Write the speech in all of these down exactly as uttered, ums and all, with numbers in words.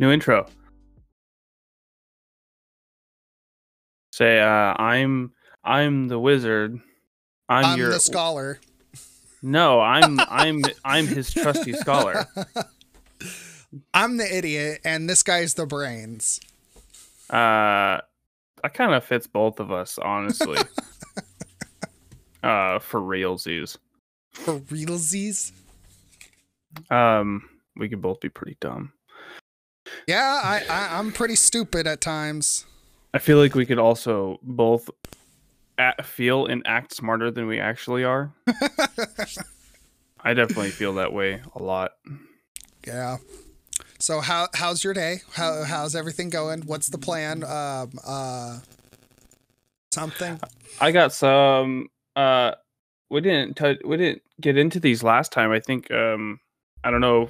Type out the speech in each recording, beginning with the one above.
New intro. Say, uh, I'm I'm the wizard. I'm, I'm your the scholar. No, I'm I'm I'm his trusty scholar. I'm the idiot, and this guy's the brains. Uh, that kind of fits both of us, honestly. uh, for realsies. For realsies. Um, we could both be pretty dumb. Yeah, I, I I'm pretty stupid at times. I feel like we could also both at, feel and act smarter than we actually are. I definitely feel that way a lot. Yeah. So how how's your day? How how's everything going? What's the plan? Um uh something. I got some uh we didn't t- we didn't get into these last time. I think um I don't know.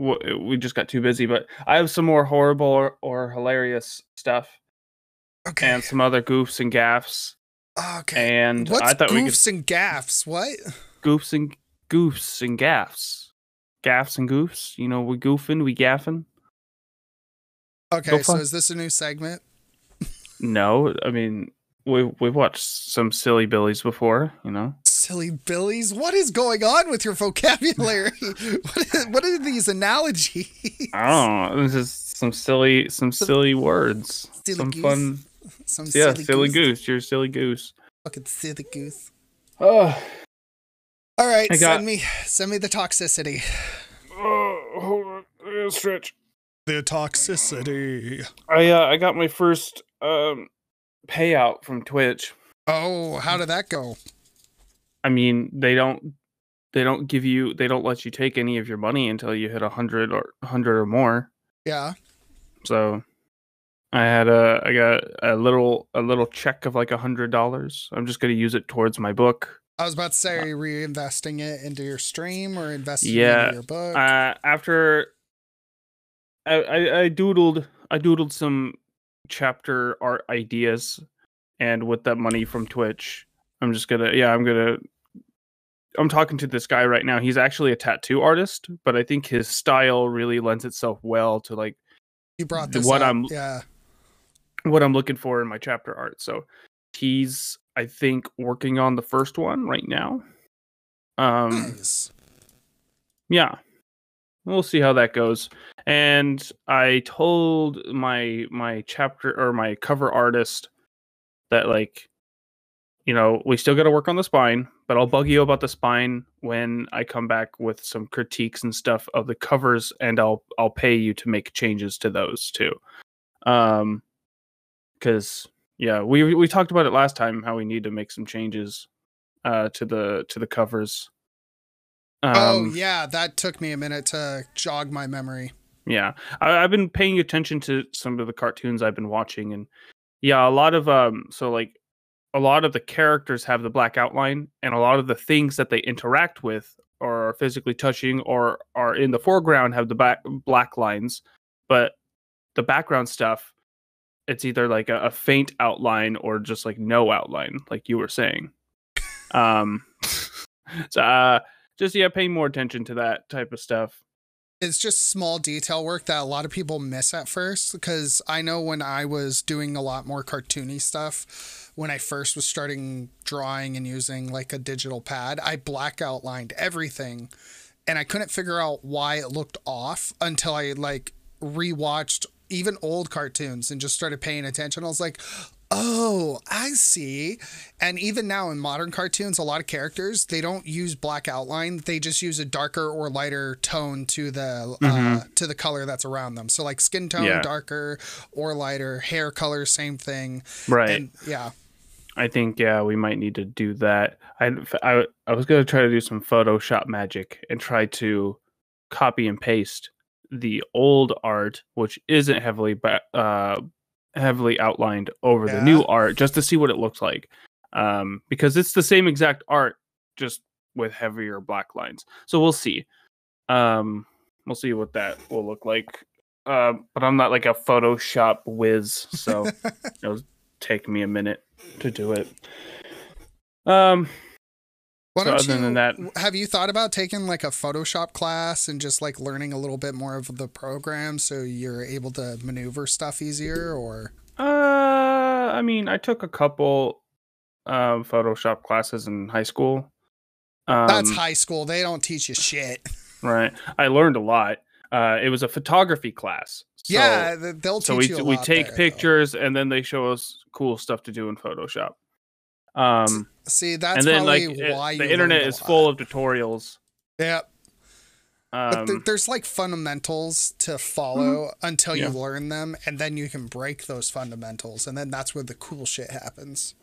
We just got too busy, but I have some more horrible or, or hilarious stuff. Okay. And some other goofs and gaffs. Okay. And what's I thought goofs we could... and gaffs? What? Goofs and goofs and gaffs. Gaffs and goofs. You know, we goofing, we gaffing. Okay, Go so fun. Is this a new segment? No, I mean, we we've watched some silly billies before, you know. Silly billies? What is going on with your vocabulary? what, is, what are these analogies? I don't know. This is some silly, some silly words. Silly some goose. fun. Some yeah, silly, silly goose. goose. You're a silly goose. Fucking silly goose. Oh. All right, got... send me, send me the toxicity. Oh, hold on. I gotta stretch. The toxicity. I uh, I got my first um payout from Twitch. Oh, how did that go? I mean, they don't, they don't give you, they don't let you take any of your money until you hit a hundred or hundred or more. Yeah. So, I had a, I got a little, a little check of like a hundred dollars. I'm just gonna use it towards my book. I was about to say, are you reinvesting it into your stream or investing yeah, it into your book? Yeah. Uh, after, I, I, I doodled, I doodled some chapter art ideas, and with that money from Twitch, I'm just gonna, yeah, I'm gonna. I'm talking to this guy right now. He's actually a tattoo artist, but I think his style really lends itself well to like you brought this what up. I'm, yeah, what I'm looking for in my chapter art. So he's, I think, working on the first one right now. Um, nice. Yeah, we'll see how that goes. And I told my my chapter or my cover artist that like, you know, we still got to work on the spine, but I'll bug you about the spine when I come back with some critiques and stuff of the covers, and I'll I'll pay you to make changes to those too. Um, because yeah, we we talked about it last time how we need to make some changes, uh, to the to the covers. Um, oh yeah, that took me a minute to jog my memory. Yeah, I, I've been paying attention to some of the cartoons I've been watching, and yeah, a lot of um, so like. A lot of the characters have the black outline, and a lot of the things that they interact with or are physically touching or are in the foreground have the back black lines, but the background stuff, it's either like a, a faint outline or just like no outline, like you were saying. Um, so uh, just, yeah, pay more attention to that type of stuff. It's just small detail work that a lot of people miss at first, because I know when I was doing a lot more cartoony stuff, when I first was starting drawing and using like a digital pad, I black outlined everything and I couldn't figure out why it looked off until I like rewatched even old cartoons and just started paying attention. I was like, oh, I see. And even now in modern cartoons, a lot of characters, they don't use black outline. They just use a darker or lighter tone to the uh, mm-hmm. to the color that's around them. So like skin tone, yeah. darker or lighter, hair color, same thing. Right. And, yeah. I think, yeah, we might need to do that. I, I, I was going to try to do some Photoshop magic and try to copy and paste the old art, which isn't heavily ba- uh heavily outlined over yeah. the new art, just to see what it looks like, um because it's the same exact art just with heavier black lines. So we'll see, um we'll see what that will look like. Uh, but I'm not like a Photoshop whiz, so it'll take me a minute to do it. Um Why so don't other you, than that, have you thought about taking like a Photoshop class and just like learning a little bit more of the program so you're able to maneuver stuff easier? Or uh, I mean, I took a couple uh, Photoshop classes in high school. Um, That's high school. They don't teach you shit. Right. I learned a lot. Uh, it was a photography class. So, yeah, they'll teach so we, you a we lot take there, pictures though. And then they show us cool stuff to do in Photoshop. Um, See, that's and then, probably like, why it, the you internet is full of tutorials. Yep. Um, but th- there's like fundamentals to follow mm-hmm. until yeah. you learn them, and then you can break those fundamentals, and then that's where the cool shit happens.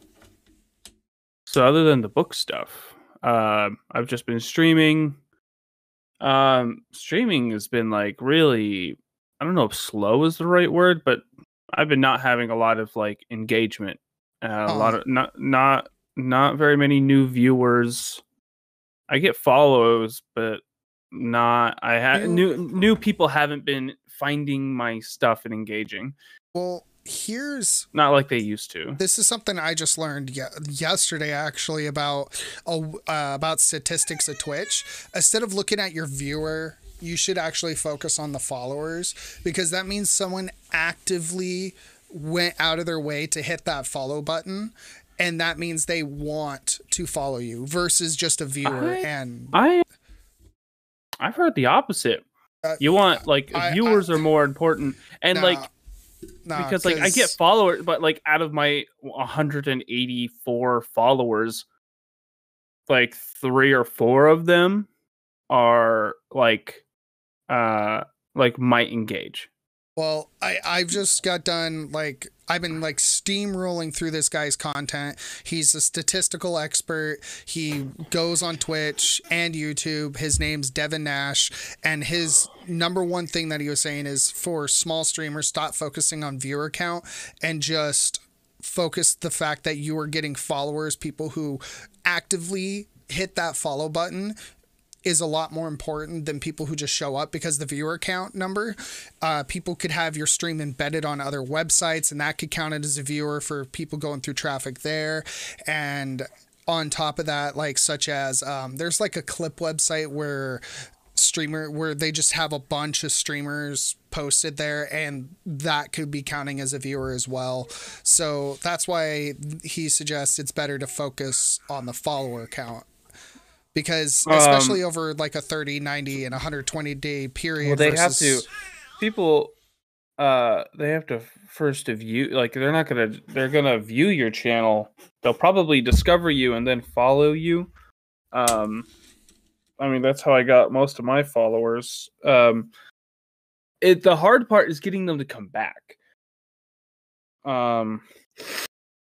So other than the book stuff, uh, I've just been streaming. Um, streaming has been like really, I don't know if slow is the right word, but I've been not having a lot of like engagement. Uh, oh. A lot of not not not very many new viewers. I get follows, but not I have new new people haven't been finding my stuff and engaging. Well, here's not like they used to. This is something I just learned ye- yesterday, actually, about uh, about statistics of Twitch. Instead of looking at your viewer, you should actually focus on the followers, because that means someone actively went out of their way to hit that follow button, and that means they want to follow you versus just a viewer. I, and I, I've heard the opposite. Uh, you want like I, viewers I, are more important, and nah, like nah, because like I get followers, but like out of my one hundred eighty-four followers, like three or four of them are like, uh, like might engage. Well, I, I've just got done, like, I've been, like, steamrolling through this guy's content. He's a statistical expert. He goes on Twitch and YouTube. His name's Devin Nash. And his number one thing that he was saying is, for small streamers, stop focusing on viewer count and just focus the fact that you are getting followers. People who actively hit that follow button is a lot more important than people who just show up, because the viewer count number, uh, people could have your stream embedded on other websites, and that could count it as a viewer for people going through traffic there. And on top of that, like such as um, there's like a clip website where streamer where they just have a bunch of streamers posted there, and that could be counting as a viewer as well. So that's why he suggests it's better to focus on the follower count. Because especially um, over like a thirty, ninety, and one hundred twenty day period. Well, they versus... have to, people, uh, they have to first view, like they're not going to, they're going to view your channel. They'll probably discover you and then follow you. Um, I mean, that's how I got most of my followers. Um, it, the hard part is getting them to come back. Um,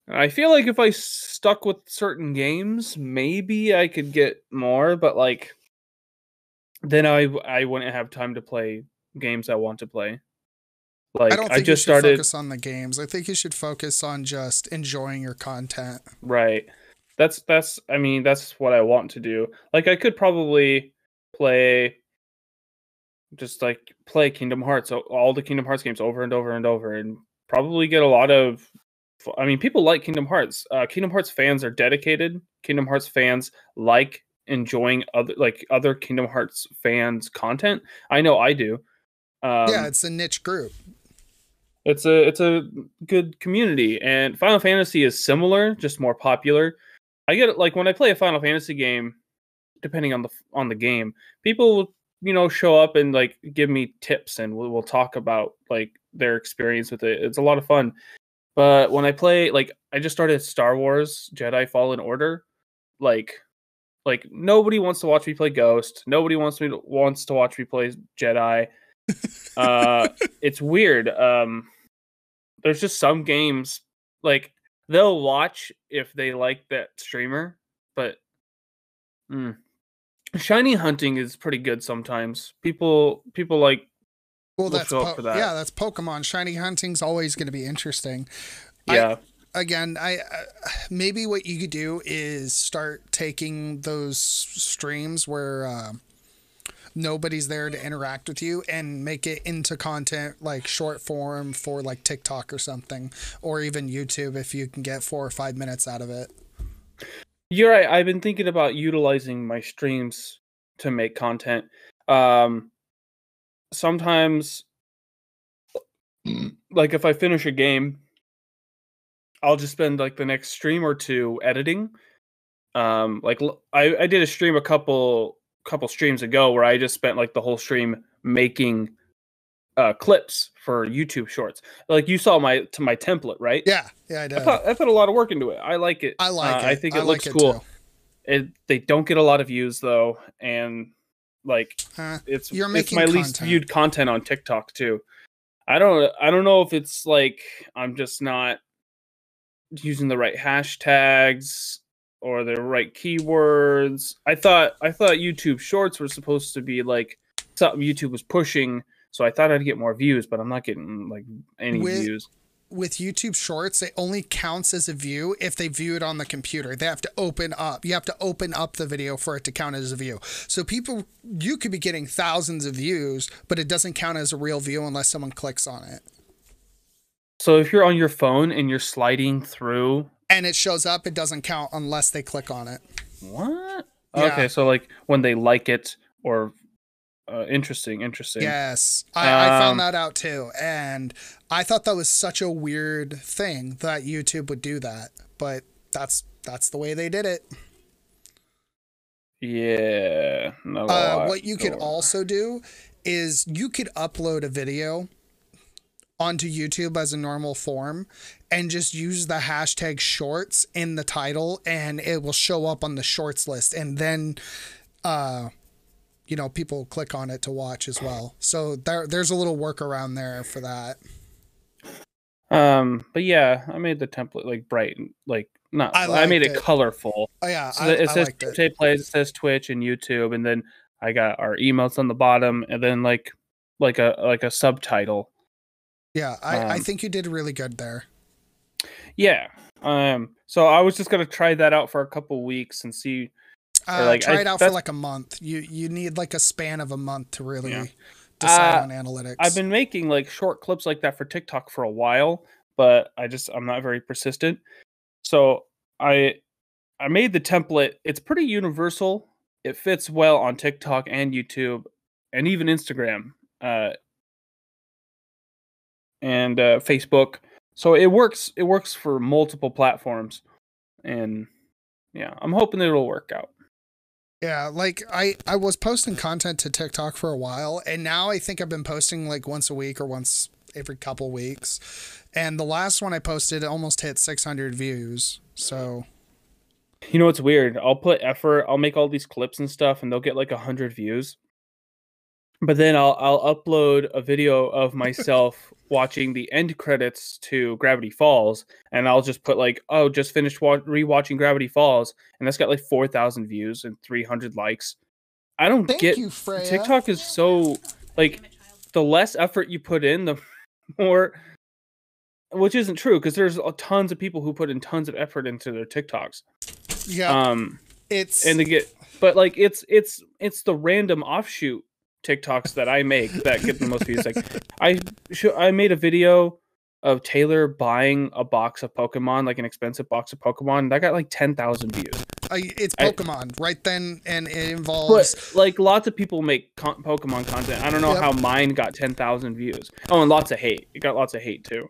I feel like if I stuck with certain games, maybe I could get more, but like then I I wouldn't have time to play games I want to play. Like I don't think I just you should started focus on the games. I think you should focus on just enjoying your content. Right. That's that's I mean that's what I want to do. Like I could probably play just like play Kingdom Hearts, all the Kingdom Hearts games over and over and over, and probably get a lot of I mean, people like Kingdom Hearts. Uh, Kingdom Hearts fans are dedicated. Kingdom Hearts fans like enjoying other like other Kingdom Hearts fans' content. I know I do. Um, yeah, it's a niche group. It's a it's a good community, and Final Fantasy is similar, just more popular. I get it, like when I play a Final Fantasy game, depending on the on the game, people will, you know, show up and like give me tips, and we'll, we'll talk about like their experience with it. It's a lot of fun. But when I play, like, I just started Star Wars Jedi Fallen Order. Like, like nobody wants to watch me play Ghost. Nobody wants me to, wants to watch me play Jedi. Uh, it's weird. Um, there's just some games, like, they'll watch if they like that streamer. But mm. Shiny hunting is pretty good sometimes. People, people like... Well, we'll that's po- for that. yeah, that's Pokemon. Shiny hunting's always going to be interesting. Yeah. I, again, I uh, maybe what you could do is start taking those streams where uh, nobody's there to interact with you and make it into content like short form for like TikTok or something, or even YouTube if you can get four or five minutes out of it. You're right. I've been thinking about utilizing my streams to make content. Um, sometimes, like if I finish a game, I'll just spend like the next stream or two editing. Um, like I, I did a stream a couple couple streams ago where I just spent like the whole stream making uh, clips for YouTube Shorts. Like you saw my to my template, right? Yeah, yeah, I did. I put, I put a lot of work into it. I like it. I like uh, it. I think it I looks like it cool. It, they don't get a lot of views though, and like uh, it's you're it's my content. least viewed content on TikTok too. I don't I don't know if it's like I'm just not using the right hashtags or the right keywords. I thought I thought YouTube Shorts were supposed to be like something YouTube was pushing, so I thought I'd get more views, but I'm not getting like any with, views. With YouTube Shorts, it only counts as a view if they view it on the computer. They have to open up. You have to open up the video for it to count as a view. So people, you could be getting thousands of views, but it doesn't count as a real view unless someone clicks on it. So if you're on your phone and you're sliding through and it shows up, it doesn't count unless they click on it. What? Yeah. Okay, so like when they like it or uh, interesting, interesting. Yes, I, um, I found that out too, and I thought that was such a weird thing that YouTube would do that, but that's that's the way they did it. Yeah. No, uh, what you could also do is you could upload a video onto YouTube as a normal form and just use the hashtag shorts in the title and it will show up on the shorts list. And then, uh, you know, people click on it to watch as well. So there, there's a little workaround there for that. Um, but yeah, I made the template like bright, like not, I, I made it, it colorful. Oh yeah. So I, it says T J Plays, it says Twitch and YouTube. And then I got our emotes on the bottom and then like, like a, like a subtitle. Yeah, I, um, I think you did really good there. Yeah. Um. So I was just gonna try that out for a couple weeks and see. Uh, like, try it I, out for like a month. You you need like a span of a month to really yeah. decide uh, on analytics. I've been making like short clips like that for TikTok for a while, but I just I'm not very persistent. So I I made the template. It's pretty universal. It fits well on TikTok and YouTube and even Instagram. Uh. and uh Facebook, so it works it works for multiple platforms, and yeah, I'm hoping it'll work out. Yeah, like i i was posting content to TikTok for a while, and now I think I've been posting like once a week or once every couple weeks, and the last one I posted almost hit six hundred views. So you know what's weird, I'll put effort, I'll make all these clips and stuff, and they'll get like one hundred views. But then I'll I'll upload a video of myself watching the end credits to Gravity Falls, and I'll just put like, oh, just finished wa- rewatching Gravity Falls, and that's got like four thousand views and three hundred likes. I don't Thank get you, Freya. TikTok is so like the less effort you put in, the more, which isn't true because there's tons of people who put in tons of effort into their TikToks. Yeah, um, it's and they get, but like it's it's it's the random offshoot TikToks that I make that get the most views. Like I sh- I made a video of Taylor buying a box of Pokemon, like an expensive box of Pokemon. That got like ten thousand views. I, it's Pokemon I, right then, and it involves... But, like, lots of people make con- Pokemon content. I don't know yep. how mine got ten thousand views. Oh, and lots of hate. It got lots of hate, too.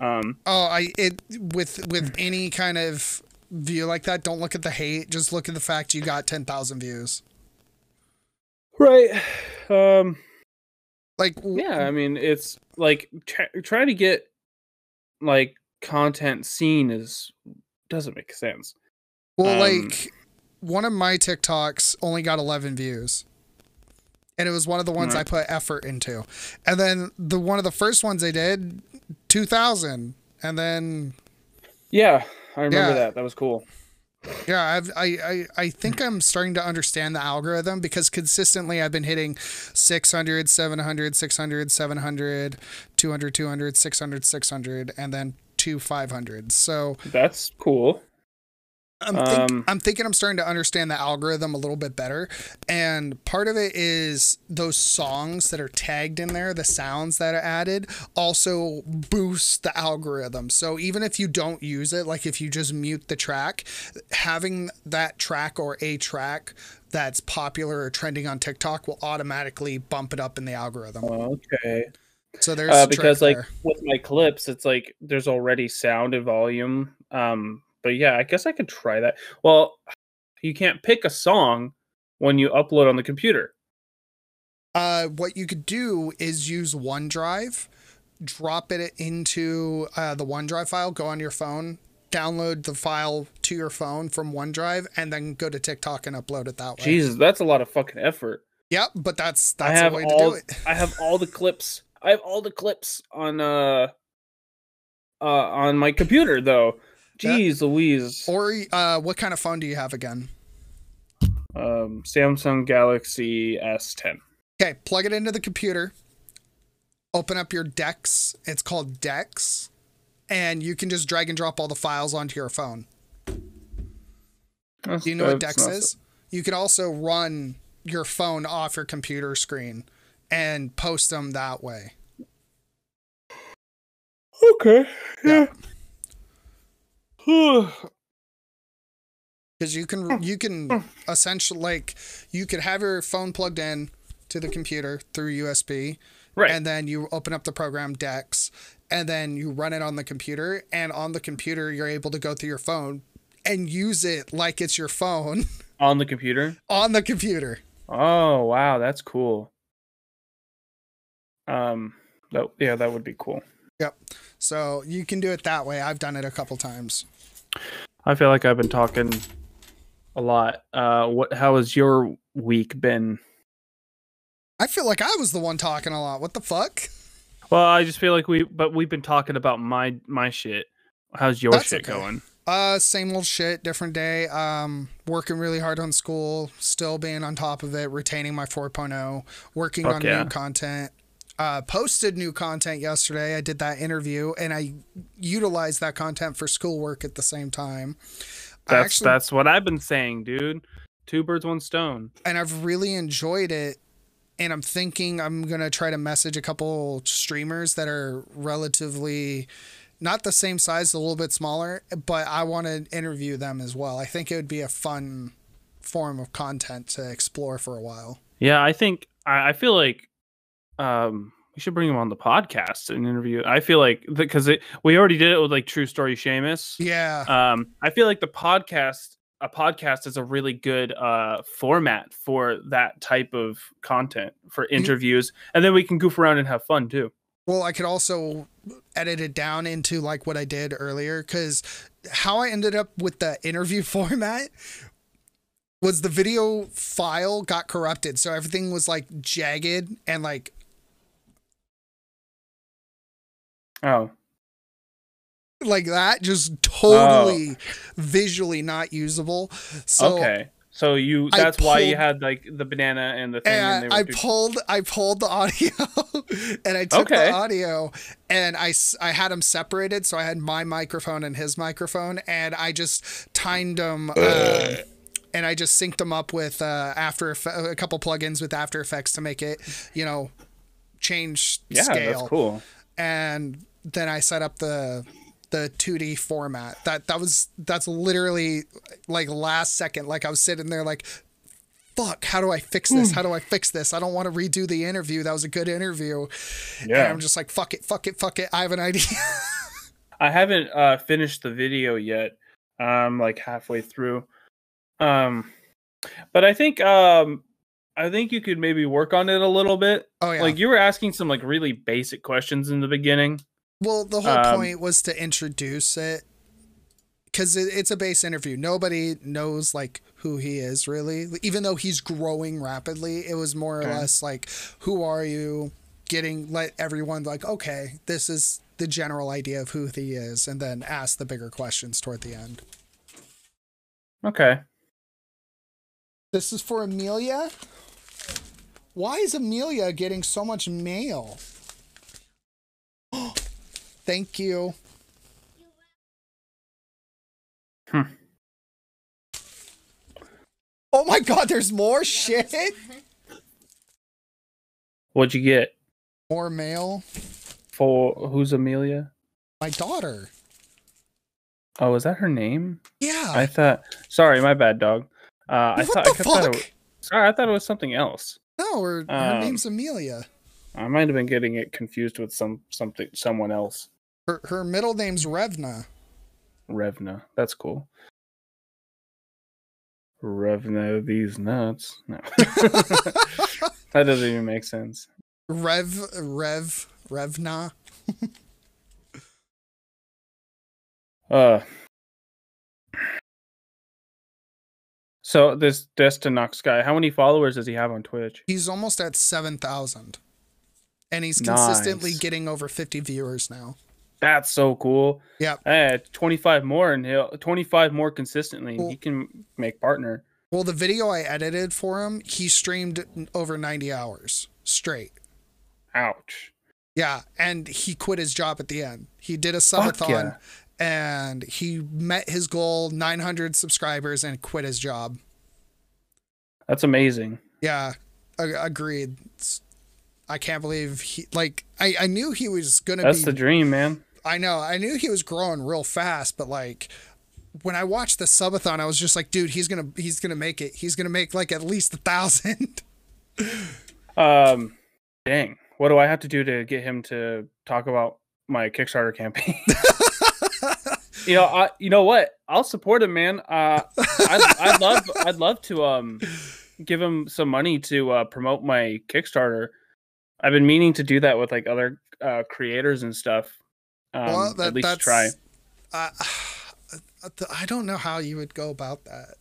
Um, oh, I it with with any kind of view like that, don't look at the hate. Just look at the fact you got ten thousand views. Right. Um, like, yeah, I mean, it's like trying try to get like content seen is doesn't make sense. Well, um, like one of my TikToks only got eleven views, and it was one of the ones right. I put effort into. And then the one of the first ones I did two thousand, and then, yeah, I remember yeah. that. That was cool. Yeah, I've, I I I think I'm starting to understand the algorithm, because consistently I've been hitting six hundred, seven hundred, six hundred, seven hundred, two hundred, two hundred, six hundred, six hundred, and then two five hundred. So that's cool. I'm, think, um, I'm thinking I'm starting to understand the algorithm a little bit better. And part of it is those songs that are tagged in there, the sounds that are added also boost the algorithm. So even if you don't use it, like if you just mute the track, having that track or a track that's popular or trending on TikTok will automatically bump it up in the algorithm. Okay. So there's uh, because like there. With my clips, it's like there's already sound and volume. Um, But yeah, I guess I could try that. Well, you can't pick a song when you upload on the computer. Uh, what you could do is use OneDrive, drop it into uh, the OneDrive file, go on your phone, download the file to your phone from OneDrive, and then go to TikTok and upload it that way. Jesus, that's a lot of fucking effort. Yep, but that's that's the way all, to do it. I have all the clips. I have all the clips on uh, uh on my computer though. Jeez Louise. Or uh, what kind of phone do you have again? Um, Samsung Galaxy S ten. Okay, plug it into the computer. Open up your Dex. It's called Dex. And you can just drag and drop all the files onto your phone. That's, do you know what Dex is? So. You could also run your phone off your computer screen and post them that way. Okay. Yeah. yeah. Because you can you can essentially, like, you could have your phone plugged in to the computer through U S B, right? And then you open up the program Dex, and then you run it on the computer, and on the computer you're able to go through your phone and use it like it's your phone on the computer. on the computer. Oh wow, that's cool. Um, that, yeah, that would be cool. Yep. So you can do it that way. I've done it a couple times. I feel like I've been talking a lot. Uh, what? How has your week been? I feel like I was the one talking a lot. What the fuck? Well, I just feel like we, but we've been talking about my my shit. How's your That's shit okay. going? Uh, same old shit, different day. Um, working really hard on school, still being on top of it, retaining my four point oh, working Fuck on yeah. new content. Uh, posted new content yesterday. I did that interview and I utilized that content for schoolwork at the same time. That's actually, that's what I've been saying, dude. Two birds, one stone. And I've really enjoyed it. And I'm thinking I'm going to try to message a couple streamers that are relatively not the same size, a little bit smaller, but I want to interview them as well. I think it would be a fun form of content to explore for a while. Yeah, I think I, I feel like Um, we should bring him on the podcast and interview. I feel like because it we already did it with like True Story Seamus. Yeah. Um, I feel like the podcast, a podcast is a really good uh format for that type of content for interviews, you, and then we can goof around and have fun too. Well, I could also edit it down into like what I did earlier, because how I ended up with the interview format was the video file got corrupted, so everything was like jagged and like. Oh. Like that, just totally oh. visually not usable. So okay. So you that's pulled, why you had like the banana and the thing. And and they I do- pulled I pulled the audio and I took okay. the audio and I, I had them separated. So I had my microphone and his microphone and I just timed them. Uh, and I just synced them up with uh, After Effects, a couple plugins with After Effects to make it, you know, change yeah, scale. Yeah, that's cool. And then I set up the the two D format. That that was that's literally like last second. Like I was sitting there like, fuck, how do I fix this? How do I fix this? I don't want to redo the interview. That was a good interview. Yeah. And I'm just like, fuck it, fuck it, fuck it. I have an idea. I haven't uh, finished the video yet. I'm like halfway through. Um, but I think um. I think you could maybe work on it a little bit. Oh yeah. Like you were asking some like really basic questions in the beginning. Well, the whole um, point was to introduce it because it, it's a base interview. Nobody knows like who he is really, even though he's growing rapidly. It was more or okay. less like, who are you? Getting let everyone like, okay, this is the general idea of who he is, and then ask the bigger questions toward the end. Okay. This is for Amelia. Why is Amelia getting so much mail? Thank you. Hmm. Oh my god, there's more shit. What'd you get? More mail. For who's Amelia? My daughter. Oh, is that her name? Yeah. I thought. Sorry, my bad, dog. Uh, what I thought. The I kept fuck? Thought it, sorry, I thought it was something else. No, her, her um, name's Amelia. I might have been getting it confused with some something someone else. Her her middle name's Revna. Revna, that's cool. Revna these nuts. No. That doesn't even make sense. Rev Rev Revna. uh So this Destinox guy, how many followers does he have on Twitch? He's almost at seven thousand. And he's consistently nice. Getting over fifty viewers now. That's so cool. Yeah. Hey, twenty-five more and he'll twenty-five more consistently. Well, he can make partner. Well, the video I edited for him, he streamed over ninety hours straight. Ouch. Yeah, and he quit his job at the end. He did a subathon. Yeah. And he met his goal, nine hundred subscribers, and quit his job. That's amazing. Yeah, ag agreed. It's, I can't believe he, like, I, I knew he was going to be. That's the dream, man. I know. I knew he was growing real fast, but, like, when I watched the subathon, I was just like, dude, he's going to, he's going to make it. He's going to make, like, at least a thousand. um, dang. What do I have to do to get him to talk about my Kickstarter campaign? You know, I, you know what? I'll support him, man. Uh, I'd, I'd love, I'd love to um, give him some money to uh, promote my Kickstarter. I've been meaning to do that with like other uh, creators and stuff. Um, well, that, at least that's, try. Uh, I don't know how you would go about that.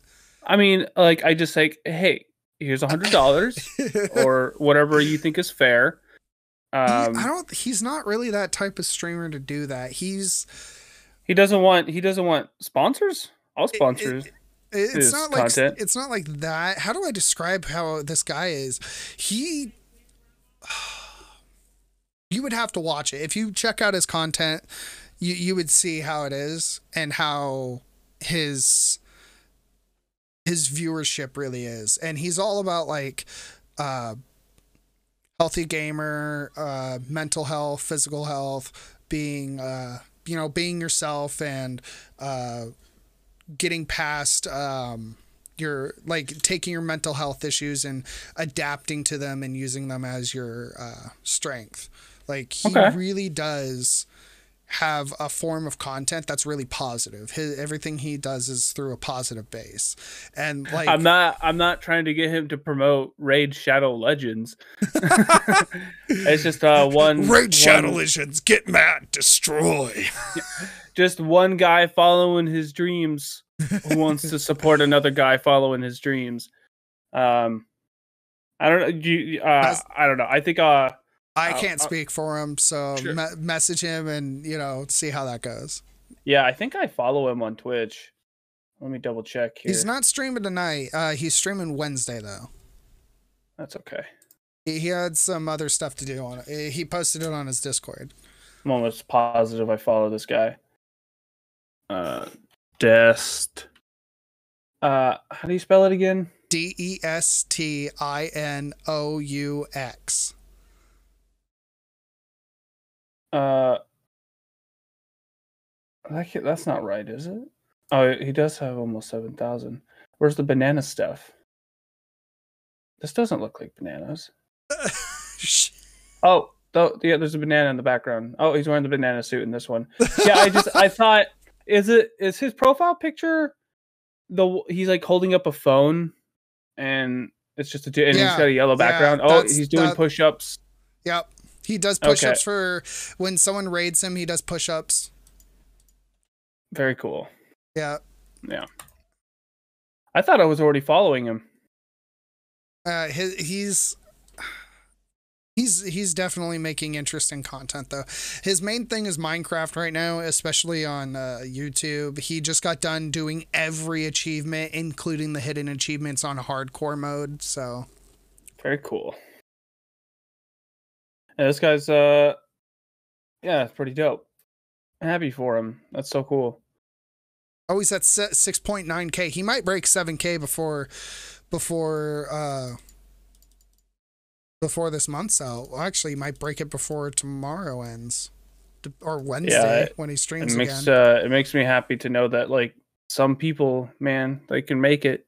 I mean, like I just like, hey, here's a hundred dollars or whatever you think is fair. Um, he, I don't. He's not really that type of streamer to do that. He's. He doesn't want. He doesn't want sponsors. I'll sponsor. It, it, it's not like content. It's not like that. How do I describe how this guy is? He. You would have to watch it if you check out his content. You you would see how it is and how his his viewership really is, and he's all about like. Uh, healthy gamer, uh, mental health, physical health, being, uh, you know, being yourself and, uh, getting past, um, your, like taking your mental health issues and adapting to them and using them as your, uh, strength. Like he okay. really does have a form of content that's really positive. His, everything he does is through a positive base. And like I'm not I'm not trying to get him to promote Raid Shadow Legends. It's just uh one Raid Shadow one, Legends, get mad, destroy. Just one guy following his dreams who wants to support another guy following his dreams. Um I don't know do you, uh, I don't know. I think uh I can't speak for him, so sure. me message him and, you know, see how that goes. Yeah, I think I follow him on Twitch. Let me double check here. He's not streaming tonight. Uh, he's streaming Wednesday, though. That's okay. He, he had some other stuff to do on it. He posted it on his Discord. I'm almost positive I follow this guy. Uh, Dest. Uh, how do you spell it again? D E S T I N O U X. Uh, that's not right, is it? Oh, he does have almost seven thousand. Where's the banana stuff? This doesn't look like bananas. Oh, though, yeah, there's a banana in the background. Oh, he's wearing the banana suit in this one. Yeah, I just, I thought, is it, is his profile picture, the he's like holding up a phone and it's just a dude, and yeah, he's got a yellow yeah, background. Oh, he's doing that, push-ups. Yep. He does push-ups okay. for when someone raids him. He does push-ups. Very cool. Yeah. Yeah. I thought I was already following him. Uh, his, he's he's he's definitely making interesting content though. His main thing is Minecraft right now, especially on uh, YouTube. He just got done doing every achievement, including the hidden achievements on hardcore mode. So. Very cool. Yeah, this guy's, uh, yeah, it's pretty dope. I'm happy for him. That's so cool. Oh, he's at six point nine K. He might break seven K before before uh before this month's out. Well, actually, you might break it before tomorrow ends, or Wednesday, yeah, it, when he streams it makes, again. Uh, it makes me happy to know that, like, some people, man, they can make it.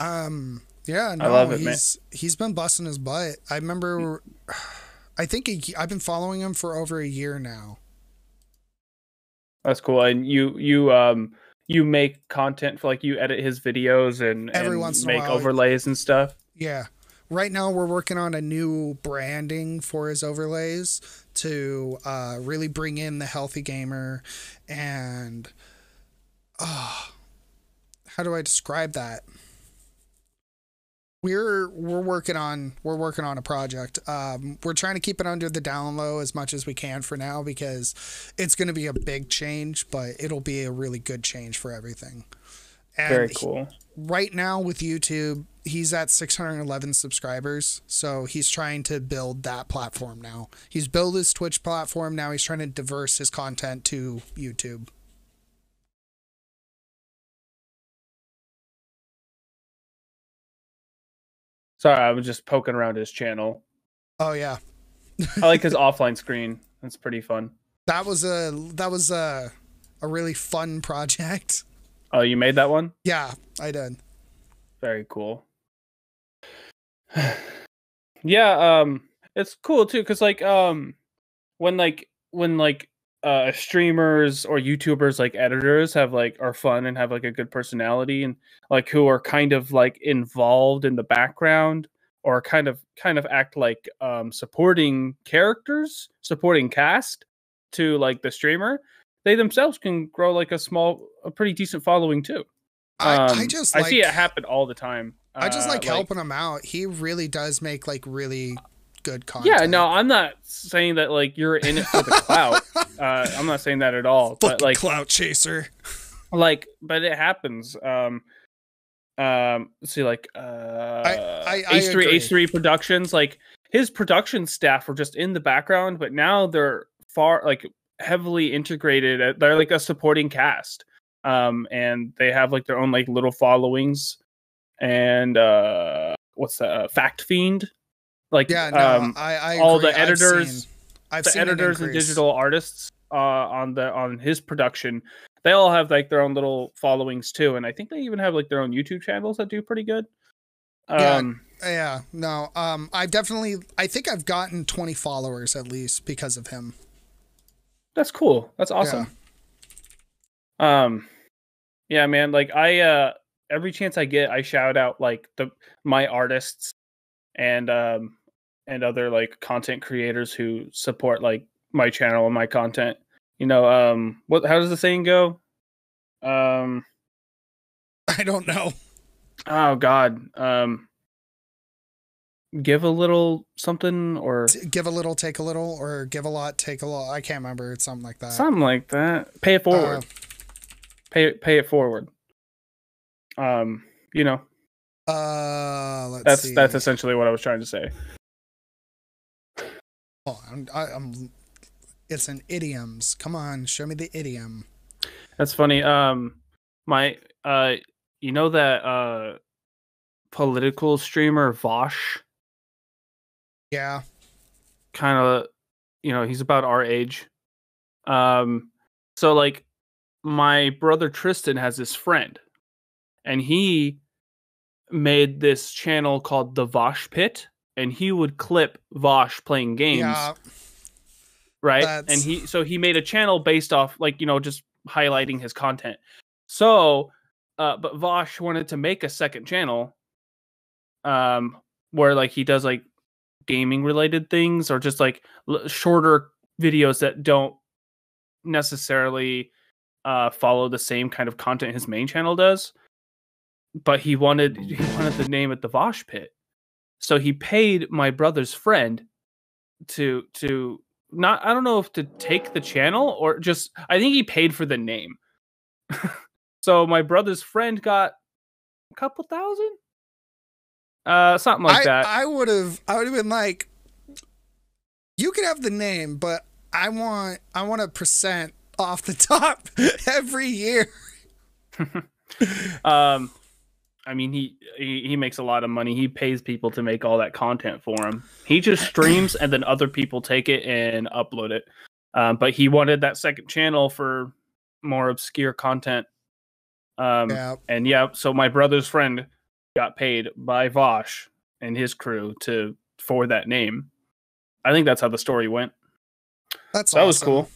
Um. Yeah. No, I love it, he's, man. He's been busting his butt. I remember. I think he, I've been following him for over a year now. That's cool. And you, you, um, you make content for, like, you edit his videos and, Every and once in make a while, overlays and stuff. Yeah. Right now we're working on a new branding for his overlays to uh, really bring in the healthy gamer. And uh, how do I describe that? We're we're working on we're working on a project. Um, we're trying to keep it under the down low as much as we can for now, because it's going to be a big change, but it'll be a really good change for everything. And very cool. He, right now with YouTube, he's at six hundred eleven subscribers, so he's trying to build that platform now. He's built his Twitch platform now. He's trying to diverse his content to YouTube. Sorry, I was just poking around his channel. Oh yeah, I like his offline screen. That's pretty fun. That was a that was a a really fun project. Oh, you made that one? Yeah, I did. Very cool. Yeah, um, it's cool too, cause like um, when like when like uh streamers or YouTubers, like editors, have like are fun and have like a good personality and like who are kind of like involved in the background or kind of kind of act like um supporting characters, supporting cast to like the streamer, they themselves can grow like a small a pretty decent following too. um, I, I just I like, see it happen all the time. I just like uh, helping like, him out. He really does make like really good content. Yeah, no, I'm not saying that like you're in it for the clout. uh I'm not saying that at all. Fucking but like clout chaser. Like, but it happens. Um um let's see, like uh I, I, H three I H three Productions, like his production staff were just in the background, but now they're far like heavily integrated. They're like a supporting cast. Um and they have like their own like little followings. And uh what's that? Uh, Fact Fiend. Like, yeah, no, um, I, I all the editors, I've seen, I've the editors and digital artists uh, on the on his production, they all have like their own little followings too, and I think they even have like their own YouTube channels that do pretty good. Um, yeah, yeah, no, um, I've definitely, I think I've gotten twenty followers at least because of him. That's cool. That's awesome. Yeah. Um, yeah, man. Like I, uh, every chance I get, I shout out like the my artists and um. and other like content creators who support like my channel and my content, you know. Um, what? How does the saying go? Um, I don't know. Oh God. Um, give a little something, or give a little, take a little, or give a lot, take a lot. I can't remember. It's something like that. Something like that. Pay it forward. Uh, pay pay it forward. Um, you know. Uh, let's that's see. That's essentially what I was trying to say. Oh, I'm, I'm, it's an idioms. Come on, show me the idiom. That's funny. Um, my, uh, you know that uh, political streamer Vosh? Yeah. Kind of, you know, he's about our age. Um, so like, my brother Tristan has this friend, and he made this channel called The Vosh Pit. And he would clip Vosh playing games, yeah, right? That's... And he so he made a channel based off, like, you know, just highlighting his content. So, uh, but Vosh wanted to make a second channel, um, where like he does like gaming related things, or just like l shorter videos that don't necessarily uh, follow the same kind of content his main channel does. But he wanted he wanted the name at The Vosh Pit. So he paid my brother's friend to to not I don't know if to take the channel or just I think he paid for the name. So my brother's friend got a couple thousand, uh, something like I, that. I would have I would have been like, you could have the name, but I want I want a percent off the top every year. um. I mean, he, he he makes a lot of money. He pays people to make all that content for him. He just streams and then other people take it and upload it. Um, but he wanted that second channel for more obscure content. Um, yeah. And yeah, so my brother's friend got paid by Vosh and his crew to for that name. I think that's how the story went. That's so awesome. That was cool.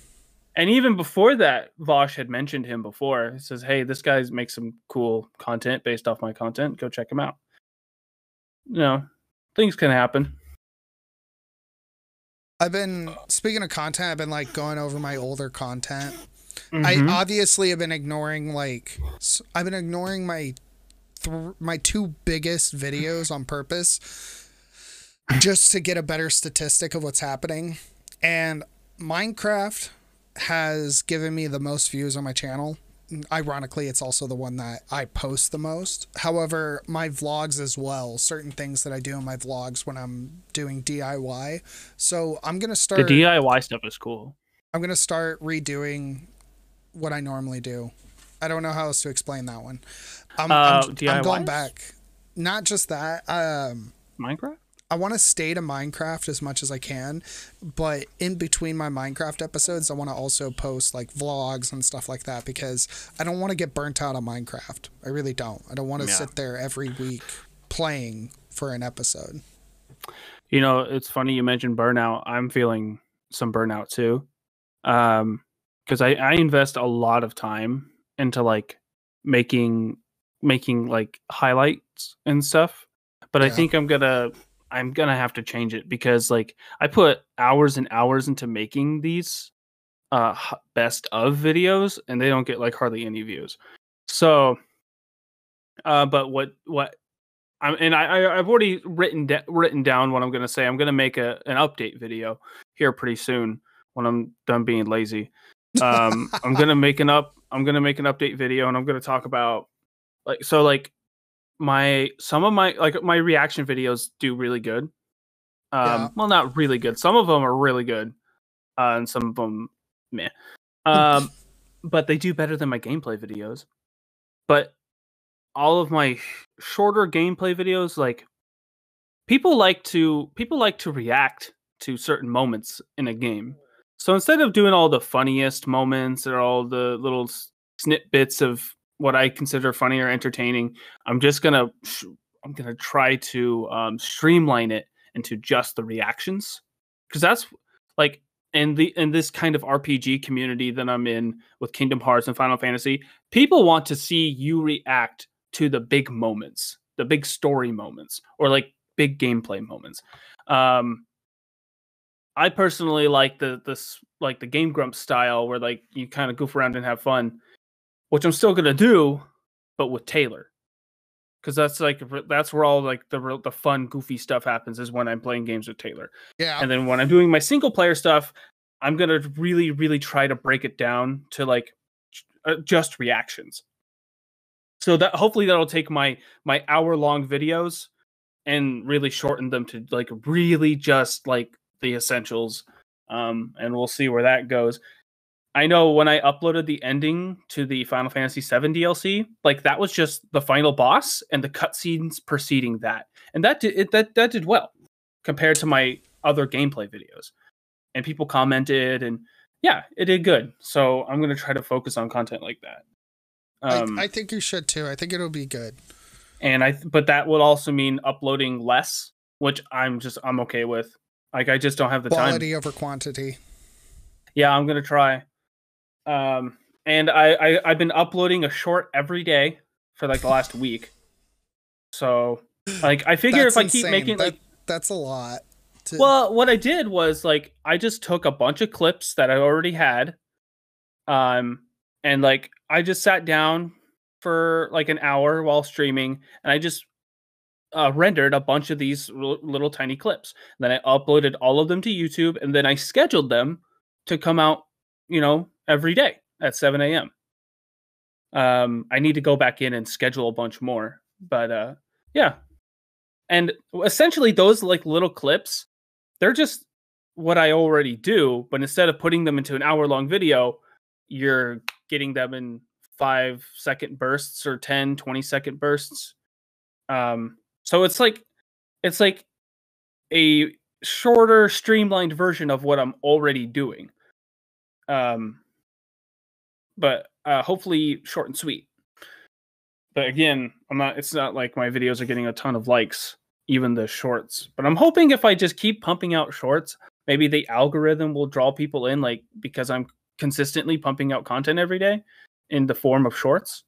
And even before that, Vosh had mentioned him before. He says, hey, this guy makes some cool content based off my content. Go check him out. You know, things can happen. I've been, speaking of content, I've been, like, going over my older content. Mm-hmm. I obviously have been ignoring, like, I've been ignoring my, th- my two biggest videos on purpose just to get a better statistic of what's happening. And Minecraft has given me the most views on my channel. Ironically, it's also the one that I post the most. However, my vlogs as well, certain things that I do in my vlogs when I'm doing D I Y. So I'm going to start... The D I Y stuff is cool. I'm going to start redoing what I normally do. I don't know how else to explain that one. I'm, uh, I'm, I'm going back. Not just that. Um, Minecraft? I want to stay to Minecraft as much as I can, but in between my Minecraft episodes, I want to also post like vlogs and stuff like that because I don't want to get burnt out on Minecraft. I really don't. I don't want to yeah. sit there every week playing for an episode. You know, it's funny you mentioned burnout. I'm feeling some burnout too. Um, because I, I invest a lot of time into like making, making like highlights and stuff, but yeah. I think I'm going to, I'm going to have to change it because like I put hours and hours into making these uh, best of videos and they don't get like hardly any views. So, uh, but what, what I'm, and I, I I've already written, de- written down what I'm going to say. I'm going to make a, an update video here pretty soon when I'm done being lazy. Um, I'm going to make an up, I'm going to make an update video and I'm going to talk about like, so like, my some of my like my reaction videos do really good. Um yeah. Well, not really good. Some of them are really good uh, and some of them meh. Um but they do better than my gameplay videos. But all of my shorter gameplay videos, like people like to people like to react to certain moments in a game. So instead of doing all the funniest moments or all the little snippets of what I consider funny or entertaining, I'm just gonna I'm gonna try to um, streamline it into just the reactions, because that's like in the in this kind of R P G community that I'm in with Kingdom Hearts and Final Fantasy, people want to see you react to the big moments, the big story moments, or like big gameplay moments. Um, I personally like the this like the Game Grumps style where like you kind of goof around and have fun, which I'm still going to do, but with Taylor. Because that's like that's where all like the the fun, goofy stuff happens, is when I'm playing games with Taylor. Yeah. And then when I'm doing my single player stuff, I'm going to really, really try to break it down to like uh, just reactions. So that hopefully that'll take my my hour long videos and really shorten them to like really just like the essentials. Um, and we'll see where that goes. I know when I uploaded the ending to the Final Fantasy seven D L C, like that was just the final boss and the cutscenes preceding that, and that did it, that that did well compared to my other gameplay videos. And people commented, and yeah, it did good. So I'm gonna try to focus on content like that. Um, I, I think you should too. I think it'll be good. And I, but that would also mean uploading less, which I'm just I'm okay with. Like I just don't have the time. Quality over quantity. Yeah, I'm gonna try. Um, and I, I, I've been uploading a short every day for like the last week. So like, I figure that's if I insane. keep making that, like, that's a lot. To... Well, what I did was like, I just took a bunch of clips that I already had. Um, and like, I just sat down for like an hour while streaming and I just, uh, rendered a bunch of these r- little tiny clips. And then I uploaded all of them to YouTube and then I scheduled them to come out, you know, every day at seven a.m. Um, I need to go back in and schedule a bunch more, but uh, yeah. And essentially those like little clips, they're just what I already do. But instead of putting them into an hour long video, you're getting them in five second bursts or ten, twenty second bursts. Um, so it's like it's like a shorter, streamlined version of what I'm already doing. Um, but uh, hopefully short and sweet. But again, I'm not. It's not like my videos are getting a ton of likes, even the shorts. But I'm hoping if I just keep pumping out shorts, maybe the algorithm will draw people in, like because I'm consistently pumping out content every day in the form of shorts.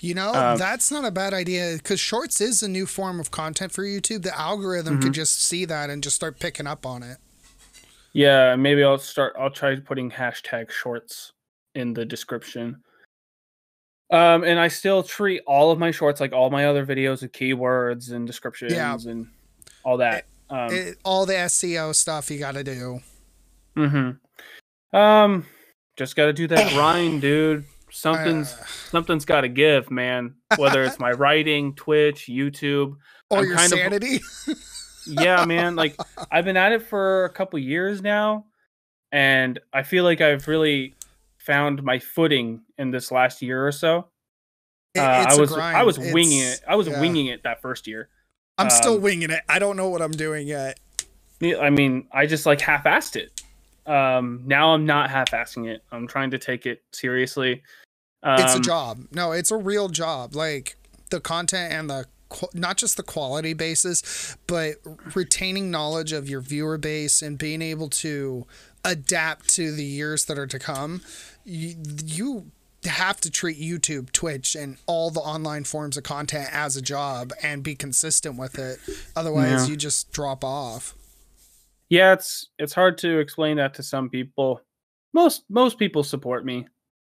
You know, um, that's not a bad idea, because shorts is a new form of content for YouTube. The algorithm mm-hmm. could just see that and just start picking up on it. Yeah, maybe I'll start. I'll try putting hashtag shorts in the description. Um, and I still treat all of my shorts like all my other videos with keywords and descriptions yeah. and all that. It, um, it, all the S E O stuff you got to do. Mm-hmm. Um, just got to do that grind, dude. Something's uh, something's got to give, man. Whether it's my writing, Twitch, YouTube, or I'm your kind sanity. Of, yeah, man. Like I've been at it for a couple years now, and I feel like I've really found my footing in this last year or so. Uh, I was I was winging it's, it. I was yeah. winging it that first year. I'm um, still winging it. I don't know what I'm doing yet. I mean, I just like half-assed it. Um, now I'm not half-assing it. I'm trying to take it seriously. Um, it's a job. No, it's a real job. Like the content and the not just the quality basis, but retaining knowledge of your viewer base and being able to adapt to the years that are to come. You, you have to treat YouTube, Twitch, and all the online forms of content as a job and be consistent with it. Otherwise, yeah. you just drop off. Yeah, it's it's hard to explain that to some people. Most most people support me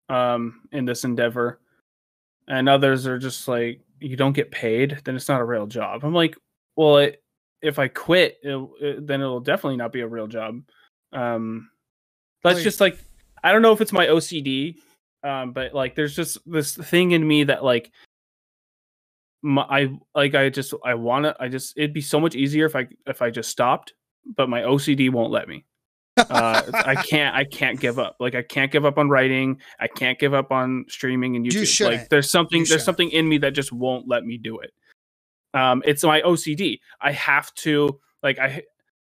um, in this endeavor, and others are just like, "You don't get paid, then it's not a real job." I'm like, "Well, it, if I quit, it, it, then it'll definitely not be a real job." Um, that's like, just like. I don't know if it's my O C D, um, but like, there's just this thing in me that like, my, I like, I just, I want to, I just, it'd be so much easier if I, if I just stopped, but my O C D won't let me. Uh, I can't, I can't give up. Like, I can't give up on writing. I can't give up on streaming and YouTube. You like, there's something, you there's should. something in me that just won't let me do it. Um, it's my O C D. I have to, like, I,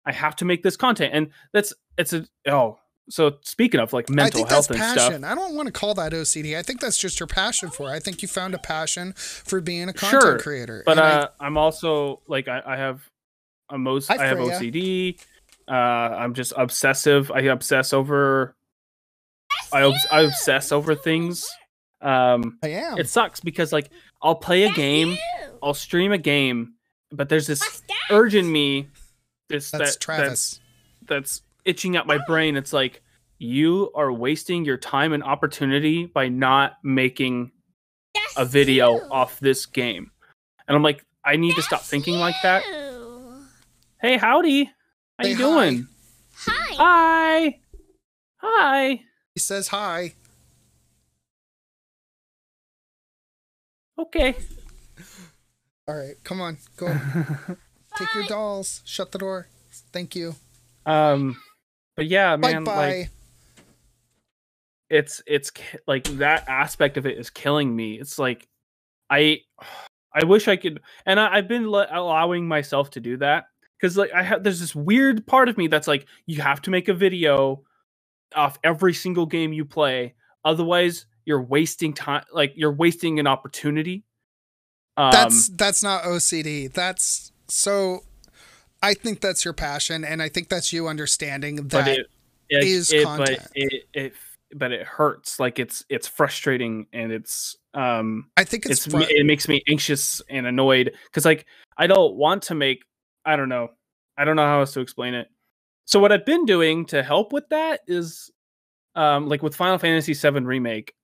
I have to make this content, and that's, it's a, oh. So speaking of like mental health and stuff, I think that's passion. I don't want to call that O C D. I think that's just your passion for it. I think you found a passion for being a content sure, creator. But uh, I, I'm also like I, I have a most I have O C D. Uh, I'm just obsessive. I obsess over. I, obs I obsess over things. Um, I am. It sucks because like I'll play a game, I'll stream a game, but there's this urge in me. This that's that, Travis. That's. that's itching at my brain. It's like, you are wasting your time and opportunity by not making That's a video you. off this game. And I'm like, I need That's to stop thinking you. like that. Hey, howdy. How hey, you doing? Hi. Hi. Hi. He says hi. Okay. All right, come on. Go. Take your dolls. Shut the door. Thank you. Um... But yeah, man, bye bye. like it's it's like that aspect of it is killing me. It's like I I wish I could, and I, I've been allowing myself to do that, because like I have there's this weird part of me that's like, you have to make a video off every single game you play, otherwise you're wasting time. Like you're wasting an opportunity. Um, that's that's not O C D. That's so. I think that's your passion, and I think that's you understanding that but it, it is it, content. But it, it, but it hurts. Like it's it's frustrating, and it's um. I think it's, it's it makes me anxious and annoyed, because like I don't want to make. I don't know. I don't know how else to explain it. So what I've been doing to help with that is, um, like with Final Fantasy seven remake,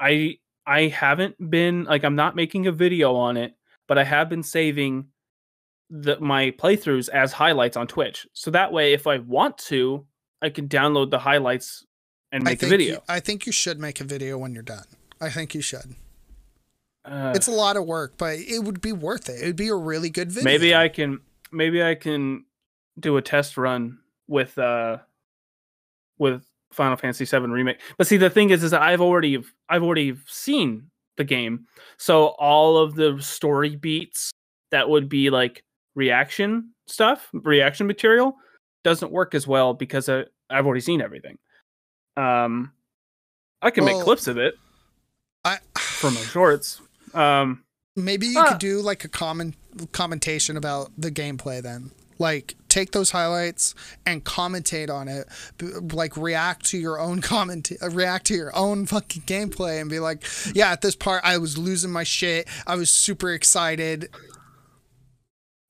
I I haven't been like I'm not making a video on it, but I have been saving The, my playthroughs as highlights on Twitch, so that way if I want to, I can download the highlights and make a video. You, I think you should make a video when you're done. I think you should. Uh, it's a lot of work, but it would be worth it. It would be a really good video. Maybe I can, maybe I can do a test run with uh, with Final Fantasy seven remake. But see, the thing is, is that I've already, I've already seen the game. So all of the story beats that would be like reaction stuff, reaction material, doesn't work as well because I, I've already seen everything. Um, I can well, make clips of it I, for my shorts. Um, maybe you ah. could do like a comment commentation about the gameplay then. Like, take those highlights and commentate on it. Like, react to your own comment, react to your own fucking gameplay, and be like, "Yeah, at this part, I was losing my shit. I was super excited."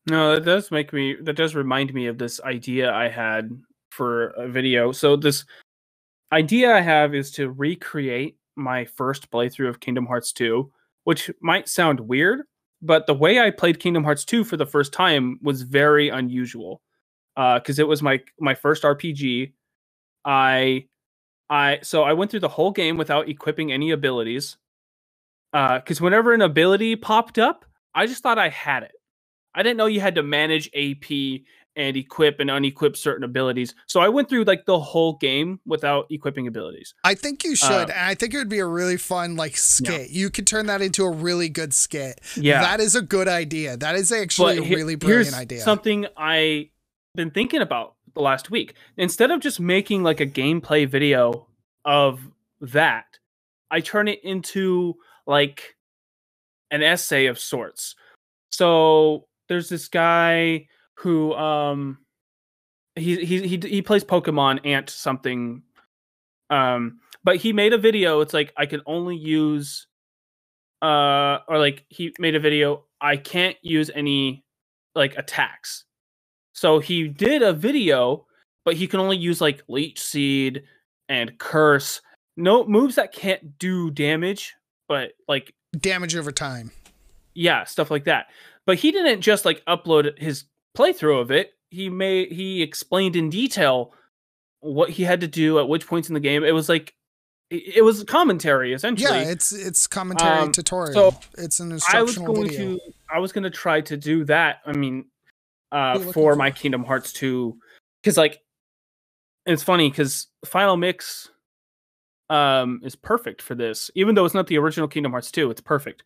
No, that does make me. That does remind me of this idea I had for a video. So this idea I have is to recreate my first playthrough of Kingdom Hearts two, which might sound weird. But the way I played Kingdom Hearts two for the first time was very unusual, because uh, it was my my first R P G. I, I so I went through the whole game without equipping any abilities, because uh, whenever an ability popped up, I just thought I had it. I didn't know you had to manage A P and equip and unequip certain abilities. So I went through like the whole game without equipping abilities. I think you should. Um, and I think it would be a really fun like skit. Yeah. You could turn that into a really good skit. Yeah. That is a good idea. That is actually he- a really brilliant here's idea. Something I've been thinking about the last week. Instead of just making like a gameplay video of that, I turn it into like an essay of sorts. So there's this guy who um he he he he plays Pokemon Ant something, um but he made a video. It's like I can only use uh or like he made a video I can't use any like attacks. So he did a video, but he can only use like Leech Seed and Curse, no moves that can't do damage, but like damage over time. Yeah, stuff like that. But he didn't just like upload his playthrough of it. He made he explained in detail what he had to do at which points in the game. It was like it was commentary essentially. Yeah, it's it's commentary um, tutorial. So it's an instructional I was going video. To I was going to try to do that. I mean, uh, for, for my Kingdom Hearts two, because like it's funny because Final Mix um is perfect for this, even though it's not the original Kingdom Hearts two. It's perfect.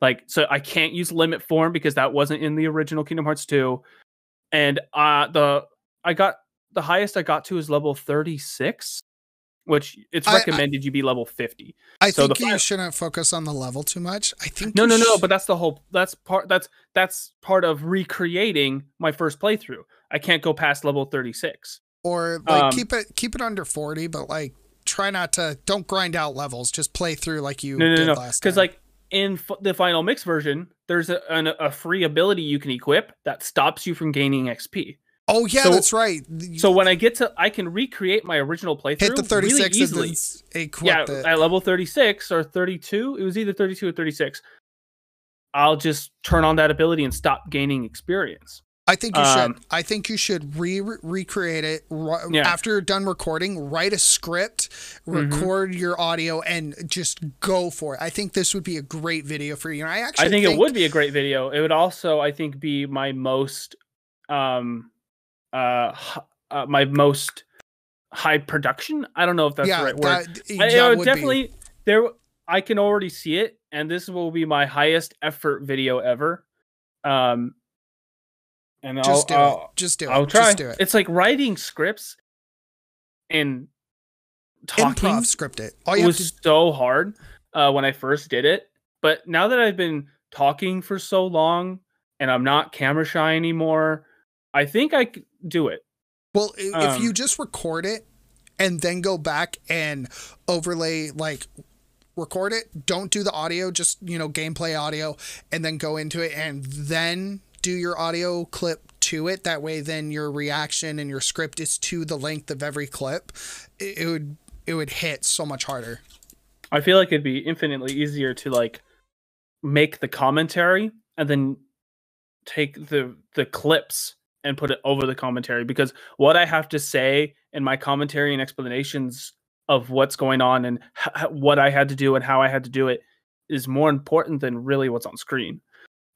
Like, so I can't use limit form because that wasn't in the original Kingdom Hearts two. And uh, the I got the highest I got to is level thirty-six, which it's recommended I, I, you be level fifty. I so think the, you shouldn't focus on the level too much. I think No, no, no, but that's the whole that's part that's that's part of recreating my first playthrough. I can't go past level thirty-six. Or like um, keep it keep it under forty, but like try not to don't grind out levels, just play through like you no, no, did no, last time. Cuz like in f- the Final Mix version, there's a, an, a free ability you can equip that stops you from gaining X P. Oh yeah, so, that's right. So when I get to, I can recreate my original playthrough. Hit the thirty-six really easily. Equip yeah, it. At level thirty-six or thirty-two, it was either thirty-two or thirty-six. I'll just turn on that ability and stop gaining experience. I think you um, should. I think you should re- recreate it r- yeah. after you're done recording. Write a script, record mm-hmm. your audio, and just go for it. I think this would be a great video for you. And I actually, I think, think it would be a great video. It would also, I think, be my most, um, uh, uh my most high production. I don't know if that's yeah, the right that, word. Yeah, I, it would definitely be. There. I can already see it, and this will be my highest effort video ever. Um. And I'll, just do I'll, it. Just do it. I'll try. Just do it. It's like writing scripts and talking. Improv script it. All you it was to... so hard uh, when I first did it. But now that I've been talking for so long and I'm not camera shy anymore, I think I could do it. Well, if um, you just record it and then go back and overlay, like record it, don't do the audio, just, you know, gameplay audio, and then go into it and then do your audio clip to it. That way, then your reaction and your script is to the length of every clip. It, it would it would hit so much harder. I feel like it'd be infinitely easier to like make the commentary and then take the the clips and put it over the commentary, because what I have to say in my commentary and explanations of what's going on and h- what I had to do and how I had to do it is more important than really what's on screen.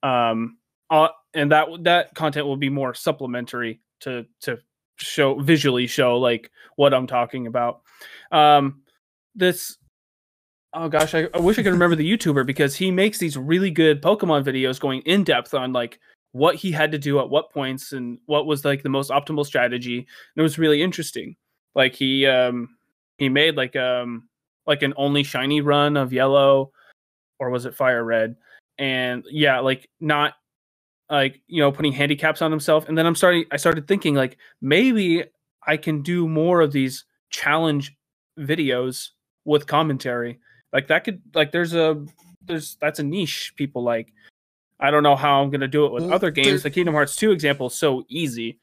Um. Uh, and that that content will be more supplementary to to show visually show like what I'm talking about. Um, this oh gosh, I, I wish I could remember the YouTuber, because he makes these really good Pokemon videos going in depth on like what he had to do at what points and what was like the most optimal strategy. And it was really interesting. Like he um he made like um like an only shiny run of Yellow, or was it Fire Red? And yeah, like not like, you know, putting handicaps on himself. And then I'm starting I started thinking like maybe I can do more of these challenge videos with commentary. Like that could like there's a there's that's a niche people like. I don't know how I'm gonna do it with well, other games. The Kingdom Hearts two example is so easy.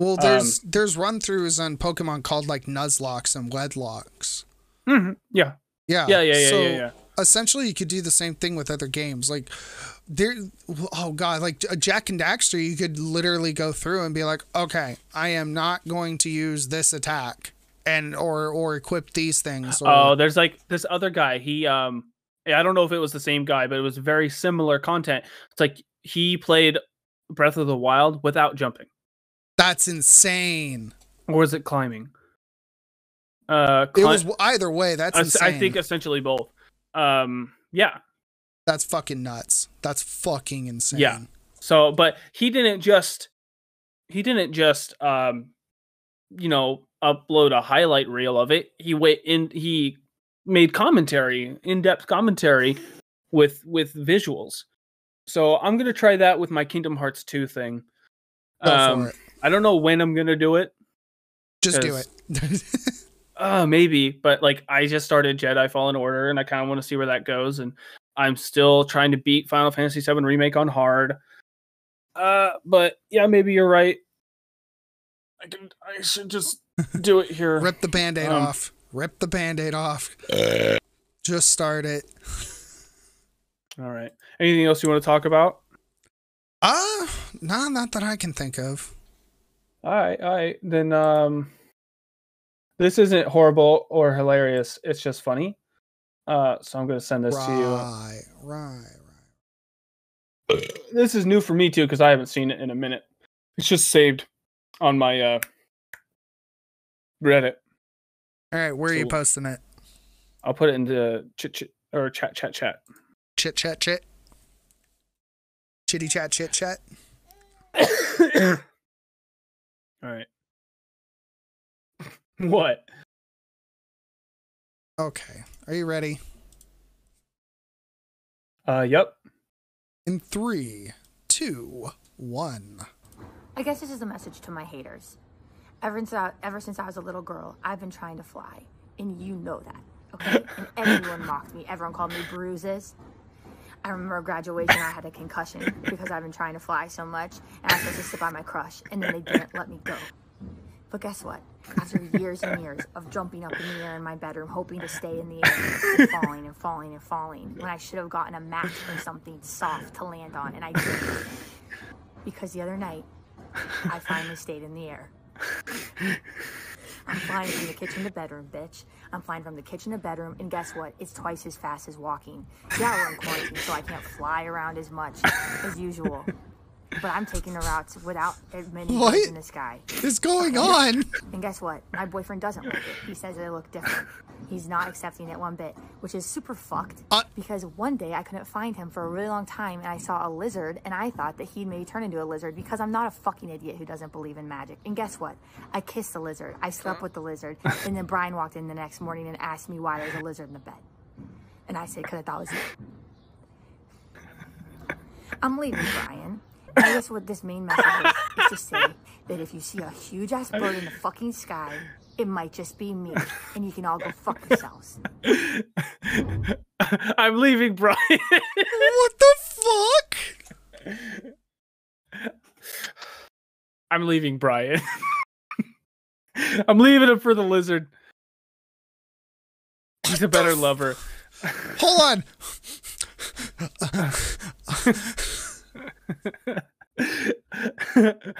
Well, there's um, there's run throughs on Pokemon called like Nuzlocks and Wedlocks. Mm-hmm, yeah. Yeah. Yeah. Yeah. Yeah. So, yeah. Yeah. Essentially, you could do the same thing with other games. Like, there, oh god, like Jack and Daxter, you could literally go through and be like, okay, I am not going to use this attack, and or or equip these things. Or... Oh, there's like this other guy. He, um, I don't know if it was the same guy, but it was very similar content. It's like he played Breath of the Wild without jumping. That's insane. Or was it climbing? Uh, cli- it was either way. That's I, insane. I think essentially both. Um, yeah, that's fucking nuts. That's fucking insane. Yeah. So, but he didn't just, he didn't just, um, you know, upload a highlight reel of it. He went in, he made commentary, in-depth commentary with, with visuals. So I'm going to try that with my Kingdom Hearts two thing. Go um, for it. I don't know when I'm going to do it. Just do it. Uh, maybe, but like I just started Jedi Fallen Order and I kind of want to see where that goes. And I'm still trying to beat Final Fantasy seven Remake on hard. Uh, but yeah, maybe you're right. I can, I should just do it here. Rip the Band-Aid um, off. Rip the Band-Aid off. Uh, just start it. All right. Anything else you want to talk about? Uh, no, not that I can think of. All right. All right. Then, um, this isn't horrible or hilarious. It's just funny. Uh, so I'm going to send this right, to you. Right, right, right. This is new for me, too, because I haven't seen it in a minute. It's just saved on my uh, Reddit. All right, where so are you posting it? I'll put it into chit, chit, or chat, chat, chat. Chit, chat, chit. Chitty, chat, chit, chat. All right. What? Okay. Are you ready? Uh, yep. In three, two, one. I guess this is a message to my haters. Ever since I, ever since I was a little girl, I've been trying to fly, and you know that, okay? And everyone mocked me. Everyone called me bruises. I remember graduation, I had a concussion because I've been trying to fly so much, and I was supposed to sit by my crush, and then they didn't let me go. But guess what? After years and years of jumping up in the air in my bedroom, hoping to stay in the air, and falling and falling and falling, when I should have gotten a mat or something soft to land on, and I didn't. Because the other night, I finally stayed in the air. I'm flying from the kitchen to bedroom, bitch. I'm flying from the kitchen to bedroom, and guess what? It's twice as fast as walking. Yeah, we're in quarantine, so I can't fly around as much as usual. But I'm taking the routes without admitting what in the sky. What is going on? And guess what? My boyfriend doesn't like it. He says they look different. He's not accepting it one bit, which is super fucked. Uh, because one day I couldn't find him for a really long time, and I saw a lizard, and I thought that he'd maybe turn into a lizard because I'm not a fucking idiot who doesn't believe in magic. And guess what? I kissed the lizard. I slept with the lizard. And then Brian walked in the next morning and asked me why there was a lizard in the bed. And I said, because I thought it was you. I'm leaving, Brian. I guess what this main message is, is to say that if you see a huge ass bird in the fucking sky, it might just be me, and you can all go fuck yourselves. I'm leaving, Brian. What the fuck? I'm leaving, Brian. I'm leaving him for the lizard. He's a better lover. Hold on.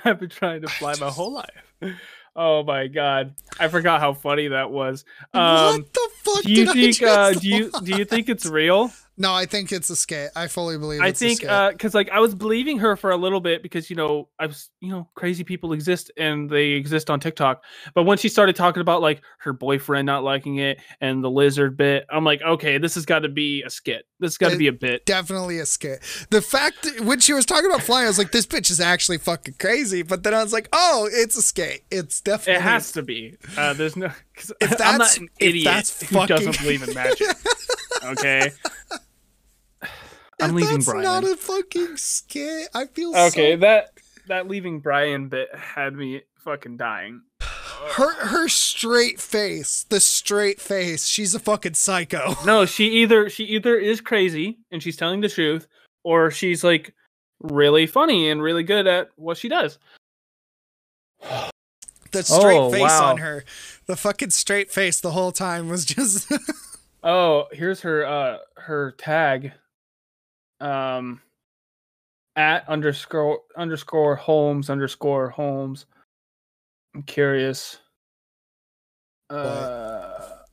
I've been trying to fly my whole life. Oh my god, I forgot how funny that was. Um, what the fuck? Do you did think? I just uh, do you do you think it's real? No, I think it's a skit. I fully believe it's I think because uh, like I was believing her for a little bit because, you know, I was, you know, crazy people exist and they exist on TikTok. But when she started talking about like her boyfriend not liking it and the lizard bit, I'm like, okay, this has got to be a skit. This has got to be a bit. Definitely a skit. The fact that when she was talking about flying, I was like, this bitch is actually fucking crazy. But then I was like, oh, it's a skit. It's definitely. It has to be. Uh, there's no. Cause if that's, I'm not an idiot if that's who fucking... doesn't believe in magic. Okay. I'm leaving that's Brian. That's not a fucking skit. I feel okay, so... Okay, that, that leaving Brian bit had me fucking dying. Her her straight face, the straight face, she's a fucking psycho. No, she either she either is crazy and she's telling the truth, or she's like really funny and really good at what she does. The straight oh, face wow. on her. The fucking straight face the whole time was just... Oh, here's her uh her tag. Um, at underscore underscore Holmes underscore Holmes. I'm curious. Uh,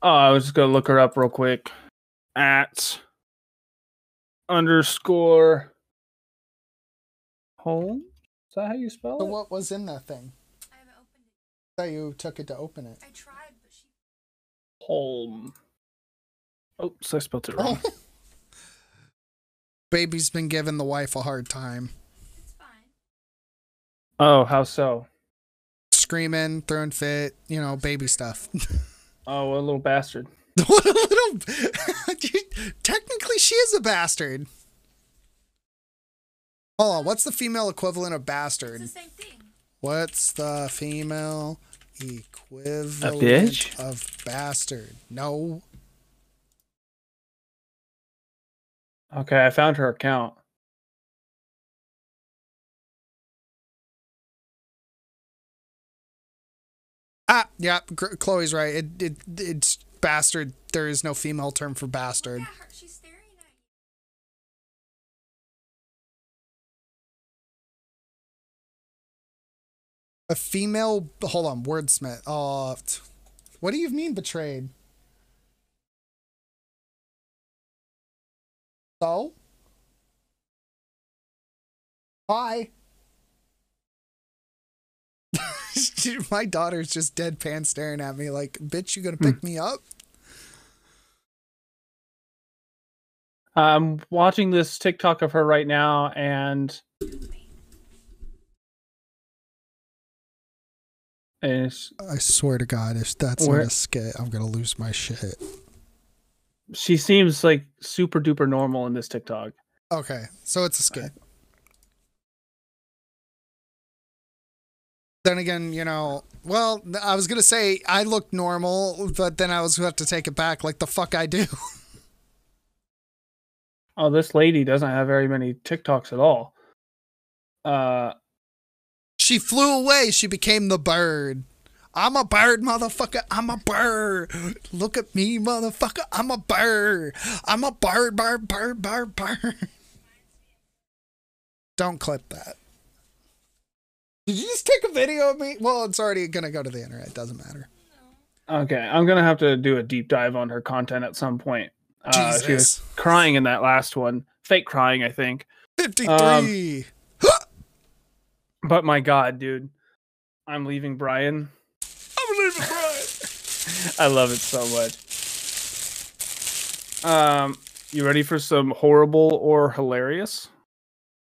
oh, I was just gonna look her up real quick. At underscore Holmes. Is that how you spell so it? What was in that thing? I haven't opened it. I thought you took it to open it. I tried, but she. Holmes. Oops, I spelled it wrong. Baby's been giving the wife a hard time. It's fine. Oh, how so? Screaming, throwing fit, you know, baby stuff. Oh, what a little bastard. What a little... Technically, she is a bastard. Hold on, what's the female equivalent of bastard? It's the same thing. What's the female equivalent a bitch? Of bastard? No. Okay, I found her account. Ah, yeah, G- Chloe's right. It, it it's bastard. There is no female term for bastard. Look at her. She's staring at you. A female. Hold on, wordsmith. Oh, what do you mean betrayed? So? Hi. My daughter's just deadpan staring at me like, bitch, you gonna pick mm. me up? I'm watching this TikTok of her right now, and it's... I swear to God, if that's not a skit, I'm gonna lose my shit. She seems like super duper normal in this TikTok. Okay, so it's a skit. Right. Then again, you know, well, I was going to say I look normal, but then I was going to have to take it back like the fuck I do. Oh, this lady doesn't have very many TikToks at all. Uh, She flew away. She became the bird. I'm a bird, motherfucker. I'm a bird. Look at me, motherfucker. I'm a bird. I'm a bird, bird, bird, bird, bird. Don't clip that. Did you just take a video of me? Well, it's already going to go to the internet. It doesn't matter. Okay, I'm going to have to do a deep dive on her content at some point. Uh, she was crying in that last one. Fake crying, I think. fifty-three. Um, but my God, dude. I'm leaving Brian. I'm leaving Brian. I love it so much. Um, you ready for some horrible or hilarious?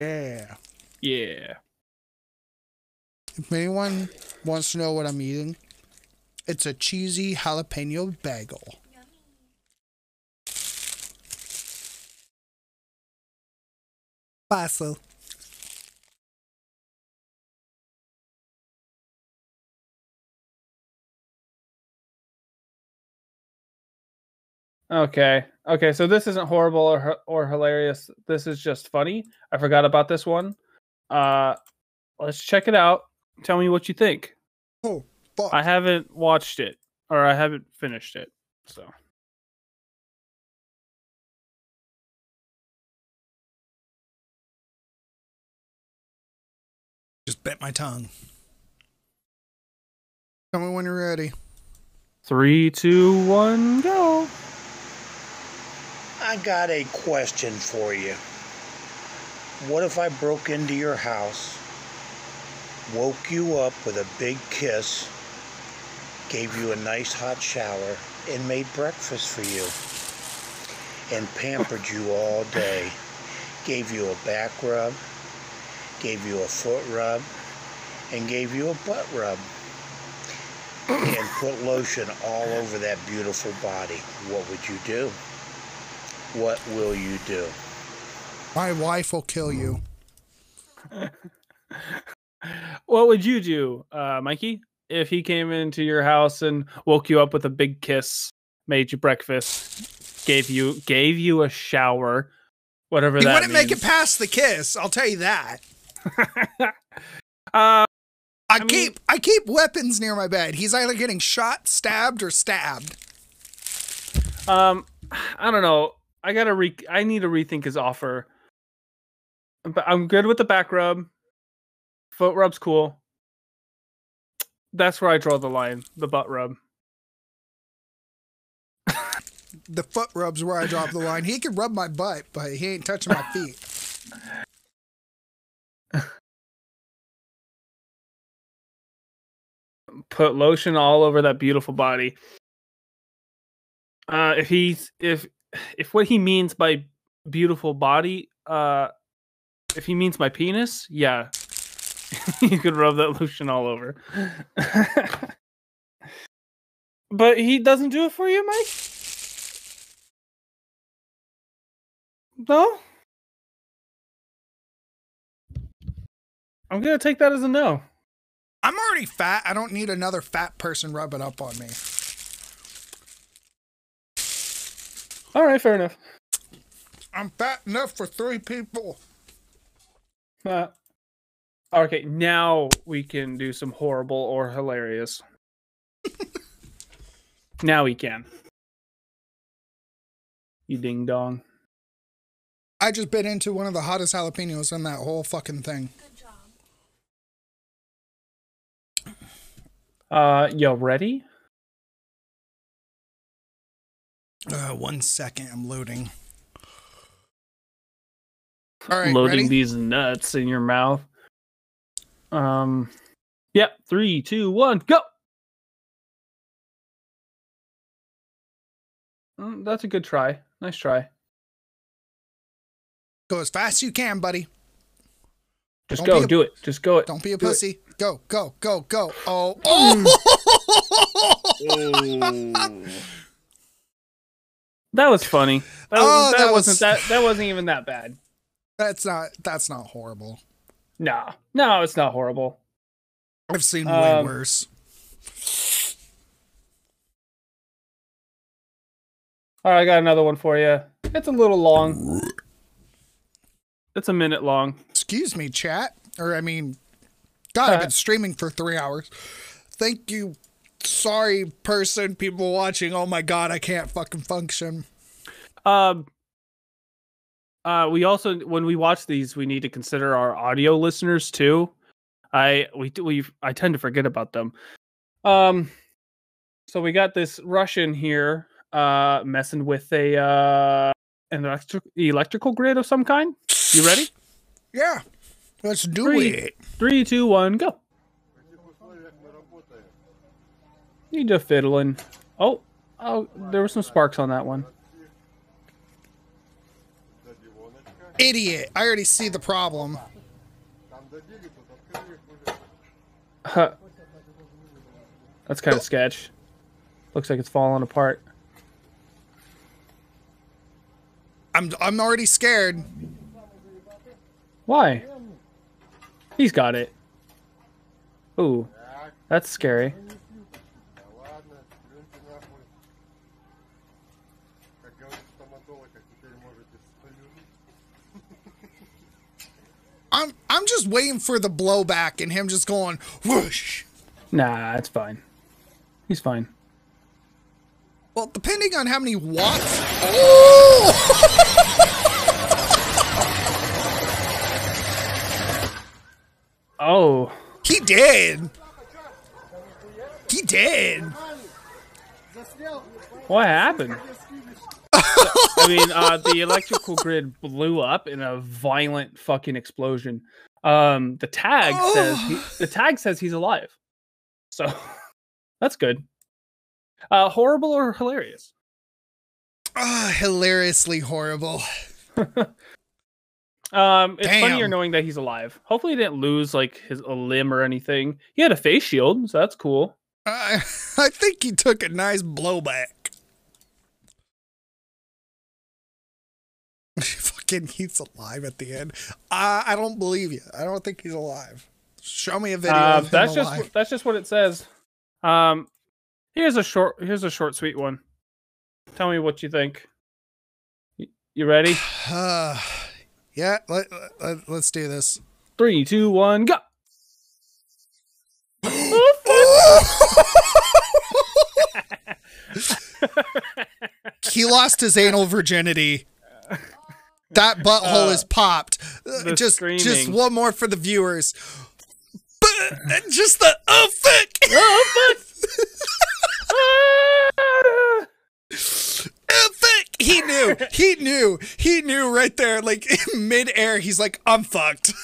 Yeah. Yeah. If anyone wants to know what I'm eating, it's a cheesy jalapeno bagel. Yummy. Bye, Phil. Okay. Okay, so this isn't horrible or or hilarious. This is just funny. I forgot about this one. Uh, let's check it out. Tell me what you think. Oh, fuck. I haven't watched it, or I haven't finished it, so. Just bit my tongue. Tell me when you're ready. Three, two, one, go. I got a question for you. What if I broke into your house, woke you up with a big kiss, gave you a nice hot shower, and made breakfast for you, and pampered you all day, gave you a back rub, gave you a foot rub, and gave you a butt rub, and put lotion all over that beautiful body? What would you do? What will you do? My wife will kill you. What would you do, uh, Mikey, if he came into your house and woke you up with a big kiss, made you breakfast, gave you gave you a shower, whatever that means? He wouldn't make it past the kiss, I'll tell you that. uh, I, I mean, keep I keep weapons near my bed. He's either getting shot, stabbed, or stabbed. Um, I don't know. I gotta re. I need to rethink his offer. But I'm good with the back rub. Foot rub's cool. That's where I draw the line. The butt rub. The foot rub's where I draw the line. He can rub my butt, but he ain't touching my feet. Put lotion all over that beautiful body. Uh, if he's if if what he means by beautiful body, uh, if he means my penis, yeah, you could rub that lotion all over. But he doesn't do it for you, Mike? No? I'm gonna take that as a no. I'm already fat. I don't need another fat person rubbing up on me. All right, fair enough. I'm fat enough for three people. Uh, okay, now we can do some horrible or hilarious. Now we can. You ding dong. I just bit into one of the hottest jalapenos in that whole fucking thing. Uh, y'all ready? Uh, one second, I'm loading. All right, loading ready? These nuts in your mouth. Um, yep. Yeah, three, two, one, go. Mm, that's a good try. Nice try. Go as fast as you can, buddy. Just Don't go, a, do it. Just go it. Don't be a do pussy. It. Go, go, go, go. Oh, oh. Oh. That was funny. That, oh, that, that wasn't was... that. That wasn't even that bad. That's not. That's not horrible. Nah, no, it's not horrible. I've seen um, way worse. All right, I got another one for you. It's a little long. It's a minute long. Excuse me, chat. Or, I mean, God, I've been streaming for three hours. Thank you. Sorry, person, people watching. Oh, my God, I can't fucking function. Um, uh, we also, when we watch these, we need to consider our audio listeners, too. I we we I tend to forget about them. Um, so we got this Russian here uh, messing with a uh, an electric, electrical grid of some kind. You ready? Yeah, let's do three, it. Three, two, one, go. You just fiddling. Oh, oh, there were some sparks on that one. Idiot! I already see the problem. Huh. That's kind of sketch. Looks like it's falling apart. I'm I'm already scared. Why? He's got it. Ooh, that's scary. I'm I'm just waiting for the blowback and him just going whoosh. Nah, it's fine. He's fine. Well, depending on how many watts. Oh! Oh. He did. He did. What happened? I mean, uh, the electrical grid blew up in a violent fucking explosion. Um, the tag oh. says he, the tag says he's alive, so that's good. Uh, horrible or hilarious? Uh, hilariously horrible. Um, it's Damn. funnier knowing that he's alive. Hopefully he didn't lose like his a limb or anything. He had a face shield, so that's cool. I uh, I think he took a nice blowback. Fucking, he's alive at the end. Uh, I don't believe you. I don't think he's alive. Show me a video. Uh, of that's him alive. just that's just what it says. Um, here's a short here's a short sweet one. Tell me what you think. Y you ready? Uh. Yeah, let, let, let's do this. Three, two, one, go! He lost his anal virginity. That butthole uh, is popped. Just, screaming. just one more for the viewers. And just the oh fuck! Oh fuck! Oh fuck! He knew, he knew, he knew right there, like in mid-air, he's like, I'm fucked.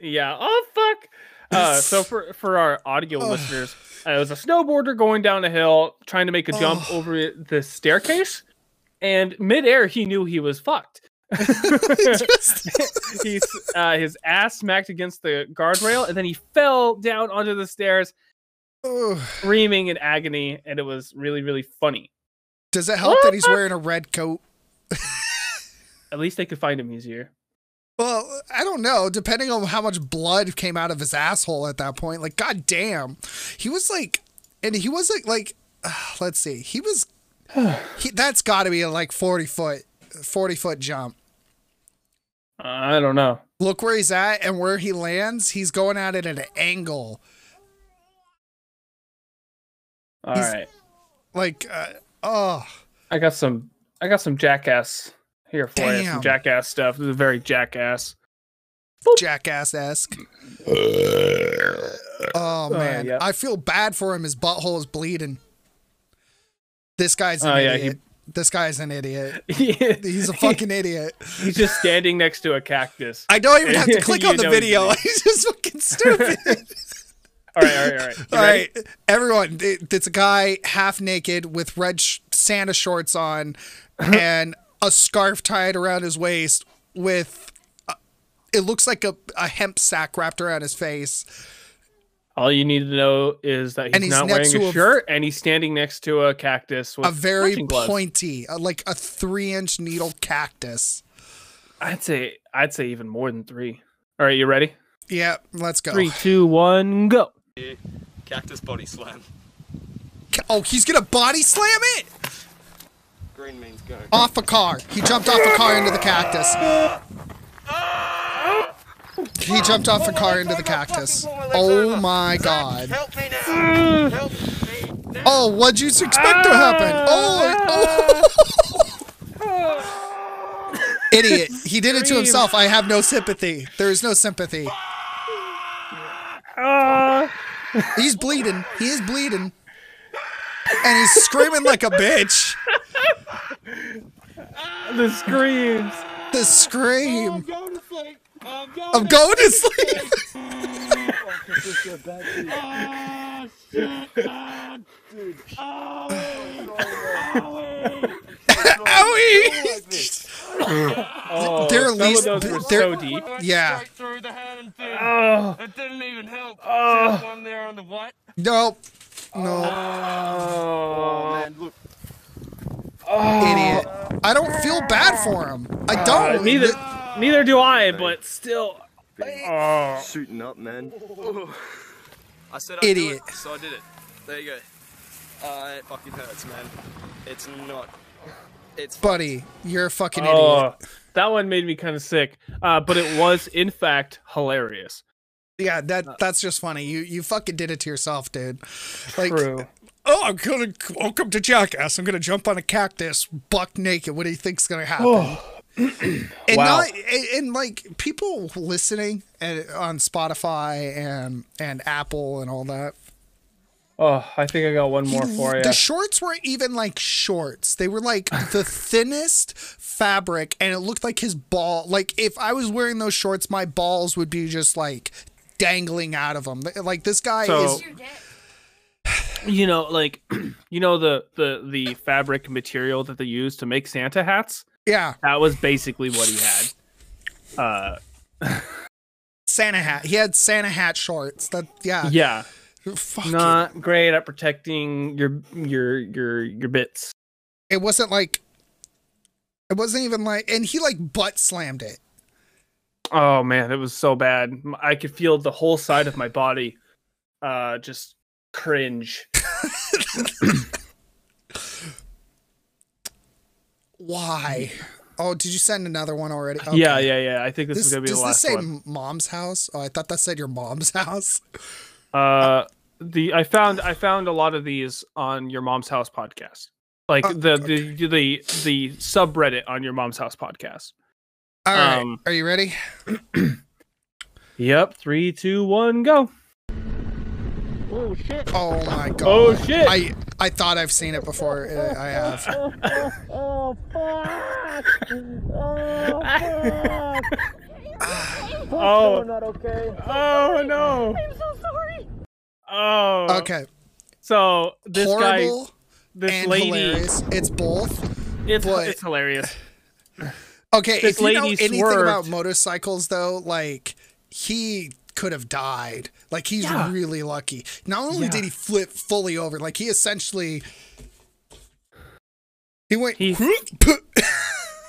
Yeah, oh fuck. Uh, so for, for our audio oh. listeners, uh, it was a snowboarder going down a hill, trying to make a jump oh. over the staircase, and mid-air, he knew he was fucked. Just... he's, uh, his ass smacked against the guardrail, and then he fell down onto the stairs, oh. screaming in agony, and it was really, really funny. Does it help what? that he's wearing a red coat? At least they could find him easier. Well, I don't know. Depending on how much blood came out of his asshole at that point, like, god damn, he was like, and he wasn't like, like uh, let's see, he was, he, that's got to be a, like forty foot, forty foot jump. Uh, I don't know. Look where he's at and where he lands. He's going at it at an angle. All he's, right. Like, uh, oh, I got some. I got some Jackass here for Damn. you. Some Jackass stuff. This is very Jackass. Jackass-esque. Oh man, uh, yeah. I feel bad for him. His butthole is bleeding. This guy's an uh, idiot. Yeah, he... This guy's an idiot. He's a fucking idiot. He's just standing next to a cactus. I don't even have to click on the video. He's, he's just fucking stupid. All right, all right, all right. All right, everyone, it's a guy half naked with red sh Santa shorts on and a scarf tied around his waist with, a, it looks like a, a hemp sack wrapped around his face. All you need to know is that he's, and he's not wearing a, a shirt and he's standing next to a cactus. With a very pointy, like a three inch needle cactus. I'd say, I'd say even more than three. All right, you ready? Yeah, let's go. Three, two, one, go. Cactus body slam. Oh, he's gonna body slam it? Green means go. Off a car. He jumped off a car into the cactus. He jumped off a car into the cactus. Oh my god. Help me now. Help me. Oh, what'd you expect to happen? Oh, oh. Idiot. He did it to himself. I have no sympathy. There is no sympathy. Uh. He's bleeding. He is bleeding. And he's screaming like a bitch. The screams. The scream. Oh, I'm going to sleep. I'm going, I'm going to sleep. sleep. Oh, shit. Oh, dude. Owie. Owie. Oh, they're at least those were so deep. Yeah. Oh. It didn't even help. Oh. One there on the white. Nope. No. Oh. Oh, man, look. Oh. Idiot. I don't feel bad for him. I don't. Uh, neither. Uh, neither do I. But still. Oh. Shooting up, man. Oh. I said I Idiot. It, so I did it. There you go. Uh, it fucking hurts, man. It's not. It's Buddy, you're a fucking oh, idiot. That one made me kind of sick, uh, but it was in fact hilarious. Yeah, that that's just funny. You you fucking did it to yourself, dude. Like, True. oh, I'm gonna welcome to Jackass. I'm gonna jump on a cactus, buck naked. What do you think's gonna happen? Oh. and wow. not, and, and like people listening and, on Spotify and and Apple and all that. Oh, I think I got one more for you. The shorts weren't even like shorts. They were like the thinnest fabric, and it looked like his ball. Like if I was wearing those shorts, my balls would be just like dangling out of them. Like this guy so, is... You know, like, you know, the, the, the fabric material that they use to make Santa hats? Yeah. That was basically what he had. Uh, Santa hat. He had Santa hat shorts. That, yeah. Yeah. Fuck not it. Great at protecting your your your your bits. It wasn't like it wasn't even like and he like butt slammed it. Oh man, it was so bad. I could feel the whole side of my body uh just cringe. Why? Oh, did you send another one already? Okay. Yeah, yeah, yeah. I think this, this is going to be the last one. Does this say mom's house? Oh, I thought that said your mom's house. Uh, the I found I found a lot of these on your mom's house podcast, like oh, the, okay. the the the subreddit on your mom's house podcast. All um, right, are you ready? Yep, three, two, one, go. Oh shit! Oh my god! Oh shit! I I thought I've seen it before. I have. Oh fuck! Oh fuck! Oh, oh, not okay. Oh no! I'm so sorry. Oh. Okay. So this horrible guy, this and lady, hilarious. It's both. It's but... it's hilarious. Okay, this if you know anything swerved. About motorcycles, though, like he could have died. Like he's yeah. really lucky. Not only yeah. did he flip fully over, like he essentially he went. He...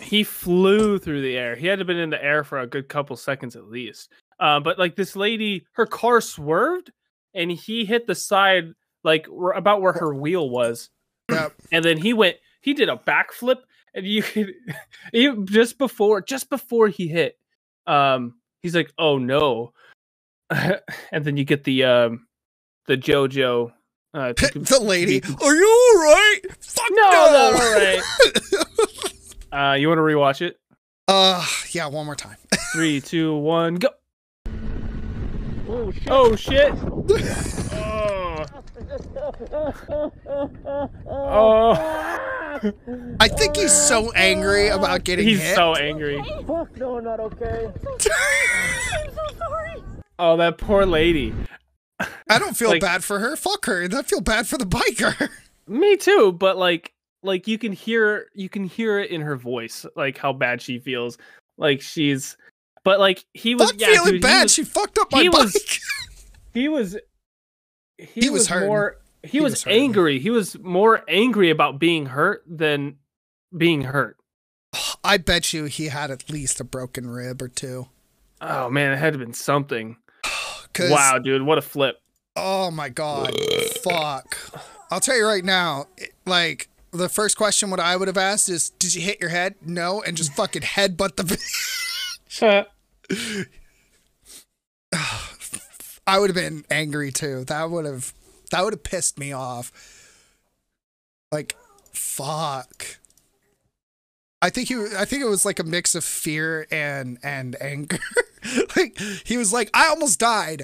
He flew through the air. He had to have been in the air for a good couple seconds at least. Uh, but like this lady, her car swerved and he hit the side, like about where her wheel was. Yep. And then he went, he did a backflip and you could, even just before, just before he hit, um, he's like, oh no. And then you get the, um, the JoJo, uh, the lady. Are you all right? Fuck no, no. Not all right. Uh, you want to rewatch it? Uh, yeah, one more time. Three, two, one, go. Oh shit! Oh shit! Oh. Oh. I think he's so angry about getting he's hit. He's so angry. Fuck no, not okay. I'm so sorry. Oh, that poor lady. I don't feel like, bad for her. Fuck her. I feel bad for the biker. Me too, but like. Like you can hear, you can hear it in her voice, like how bad she feels. Like she's, but like he was yeah, feeling dude, bad. Was, she fucked up my he bike. Was, he was, he, he was, was more. He, he was, was angry. He was more angry about being hurt than being hurt. I bet you he had at least a broken rib or two. Oh man, it had to have been something. Wow, dude, what a flip! Oh my god, fuck! I'll tell you right now, like. The first question what I would have asked is, did you hit your head? No, and just fucking headbutt the bitch. I would have been angry too. That would have that would have pissed me off. Like, fuck. I think he I think it was like a mix of fear and and anger. Like he was like, I almost died.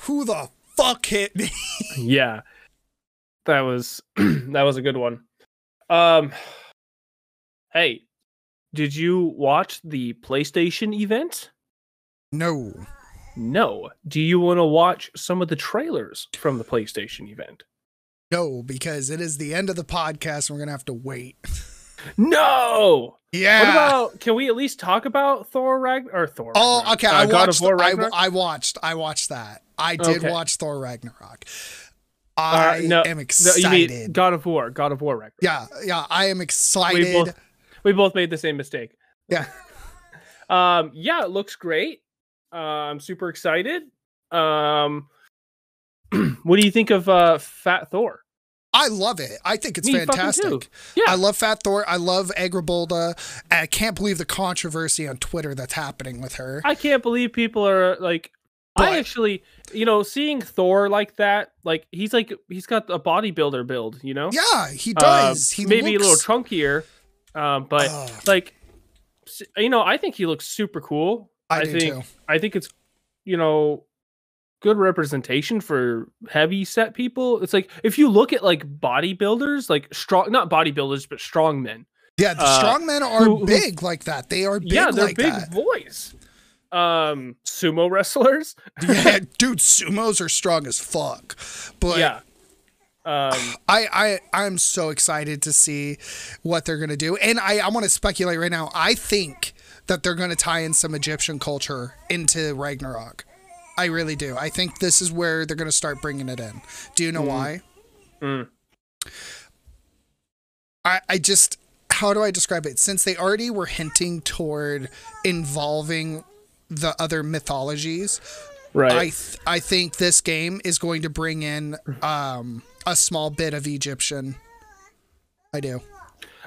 Who the fuck hit me? Yeah. That was that was a good one. Um, hey, did you watch the PlayStation event? No. No. Do you want to watch some of the trailers from the PlayStation event? No, because it is the end of the podcast. And we're going to have to wait. No. Yeah. What about, can we at least talk about Thor Ragnarok or Thor? Oh, Ragnarok? Okay. Uh, I, God watched of War Ragnarok? I, I watched, I watched that. I did okay. watch Thor Ragnarok. I uh, no, am excited. No, you mean God of War, God of War Ragnarok. Yeah, yeah, I am excited. We both, we both made the same mistake. Yeah. um, yeah, it looks great. Uh, I'm super excited. Um, what do you think of uh, Fat Thor? I love it. I think it's Me fantastic. Yeah. I love Fat Thor. I love Aggrabolda. I can't believe the controversy on Twitter that's happening with her. I can't believe people are like... But. I actually, you know, seeing Thor like that, like he's like he's got a bodybuilder build, you know. Yeah, he does. Uh, he maybe looks... a little trunkier, uh, but uh. like, you know, I think he looks super cool. I, I do think too. I think it's, you know, good representation for heavy set people. It's like, if you look at like bodybuilders, like strong, not bodybuilders, but strong men. Yeah. The uh, strong men are who, big who, like that. They are big. Yeah, they're like big that. Voice. Um, sumo wrestlers. Yeah, dude, sumos are strong as fuck. But yeah. Um, I, I, I'm so excited to see what they're going to do. And I, I want to speculate right now. I think that they're going to tie in some Egyptian culture into Ragnarok. I really do. I think this is where they're going to start bringing it in. Do you know mm. why? Mm. I, I just, how do I describe it? Since they already were hinting toward involving the other mythologies, right? I, th I think this game is going to bring in, um, a small bit of Egyptian. I do.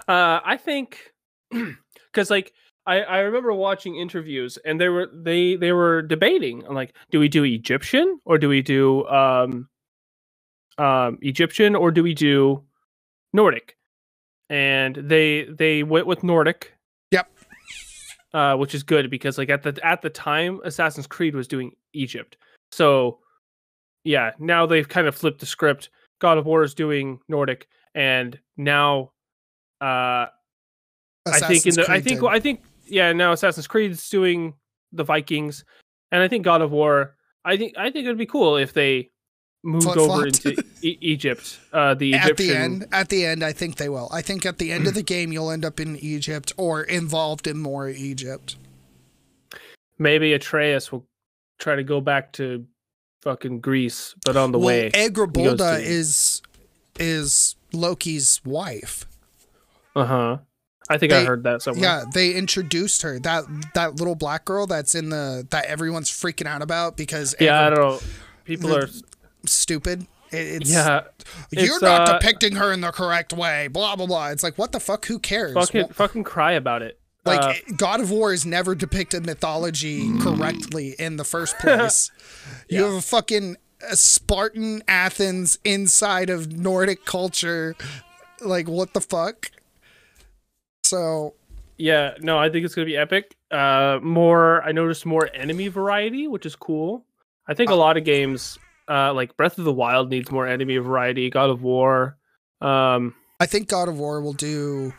Uh, I think, because like I, I remember watching interviews, and they were they they were debating on like, do we do Egyptian or do we do um, um, Egyptian or do we do Nordic? And they they went with Nordic. Yep. Uh, which is good, because like at the at the time, Assassin's Creed was doing Egypt. So yeah, now they've kind of flipped the script. God of War is doing Nordic, and now, uh, I think in the Creed I think did. I think yeah now Assassin's Creed is doing the Vikings, and I think God of War. I think I think it'd be cool if they moved Flat, over flopped. into e Egypt. Uh, the Egyptian at the end. At the end, I think they will. I think at the end of the game, you'll end up in Egypt or involved in more Egypt. Maybe Atreus will try to go back to fucking Greece, but on the well, way, Aggrabolda is is Loki's wife. Uh huh. I think they, I heard that somewhere. Yeah, they introduced her. That that little black girl that's in the that everyone's freaking out about because yeah, Amber, I don't know. People are stupid. It, it's yeah, you're it's, not uh, depicting her in the correct way. Blah blah blah. It's like, what the fuck? Who cares? Fucking well, fucking cry about it. Like uh, God of War has never depicted mythology correctly in the first place. You yeah. have a fucking a Spartan Athens inside of Nordic culture. Like, what the fuck? So yeah, no, I think it's gonna be epic. Uh, more, I noticed more enemy variety, which is cool. I think a lot of games, uh, like Breath of the Wild, needs more enemy variety. God of War, um, I think God of War will do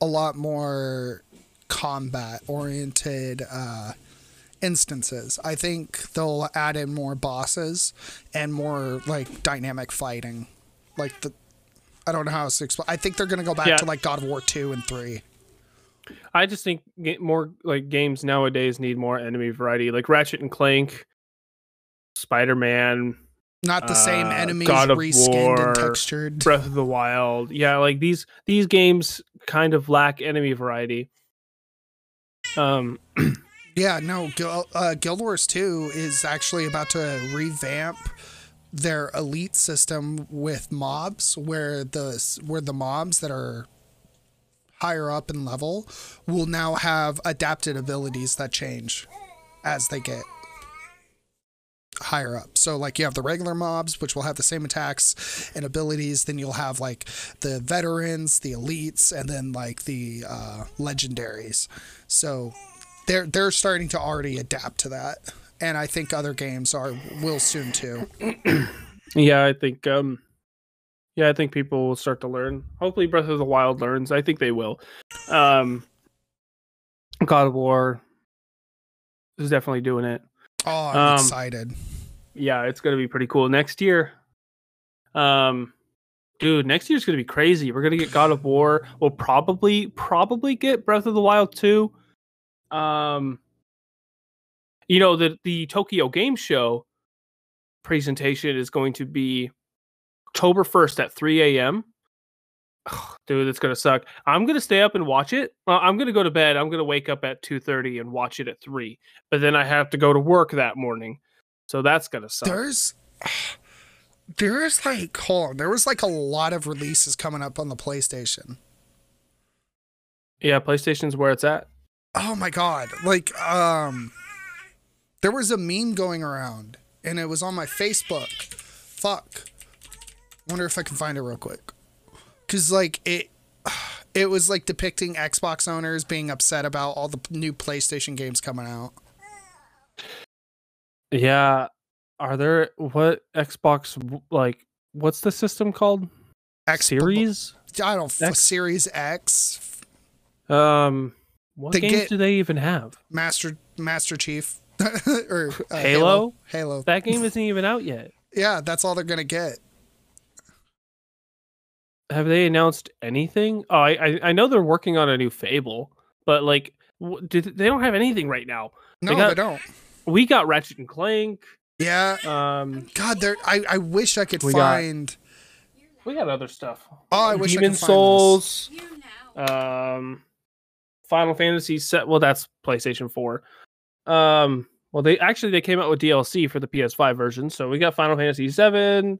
a lot more combat-oriented uh, instances. I think they'll add in more bosses and more like dynamic fighting. Like the, I don't know how to explain. I think they're gonna go back yeah. to like God of War two and three. I just think more like games nowadays need more enemy variety, like Ratchet and Clank, Spider-Man. Not the uh, same enemies, God of reskinned War, and textured. Breath of the Wild. Yeah, like these these games kind of lack enemy variety. Um. Yeah, no. Uh, Guild Wars two is actually about to revamp their elite system with mobs, where the where the mobs that are higher up in level will now have adapted abilities that change as they get higher up. So like you have the regular mobs, which will have the same attacks and abilities. Then you'll have like the veterans, the elites, and then like the uh, legendaries. So they're they're starting to already adapt to that, and I think other games are will soon too. Yeah, I think. Um... Yeah, I think people will start to learn. Hopefully Breath of the Wild learns. I think they will. Um, God of War is definitely doing it. Oh, I'm um, excited. Yeah, it's going to be pretty cool. Next year, um, dude, next year's going to be crazy. We're going to get God of War. We'll probably, probably get Breath of the Wild two. Um, you know, the, the Tokyo Game Show presentation is going to be October first at three A M Oh, dude, it's going to suck. I'm going to stay up and watch it. Well, I'm going to go to bed. I'm going to wake up at two thirty and watch it at three. But then I have to go to work that morning. So that's going to suck. There's, there's like, hold on. There was like a lot of releases coming up on the PlayStation. Yeah, PlayStation's where it's at. Oh my God. Like, um, there was a meme going around and it was on my Facebook. Fuck. Wonder if I can find it real quick, because like it it was like depicting Xbox owners being upset about all the new PlayStation games coming out. Yeah, Are there what Xbox like? What's the system called? X Series. I don't X? Series X. Um, what games do they even have? Master Master Chief or uh, Halo? Halo. Halo. That game isn't even out yet. Yeah, that's all they're gonna get. Have they announced anything? Oh, I I, I know they're working on a new Fable, but like, did, they don't have anything right now. No, they, got, they don't. We got Ratchet and Clank. Yeah. Um. God, there. I, I wish I could we find. Got, we got other stuff. Oh, I wish Demon I could find Souls. This. Um, Final Fantasy set. Well, that's PlayStation four. Um. Well, they actually they came out with D L C for the P S five version, so we got Final Fantasy seven.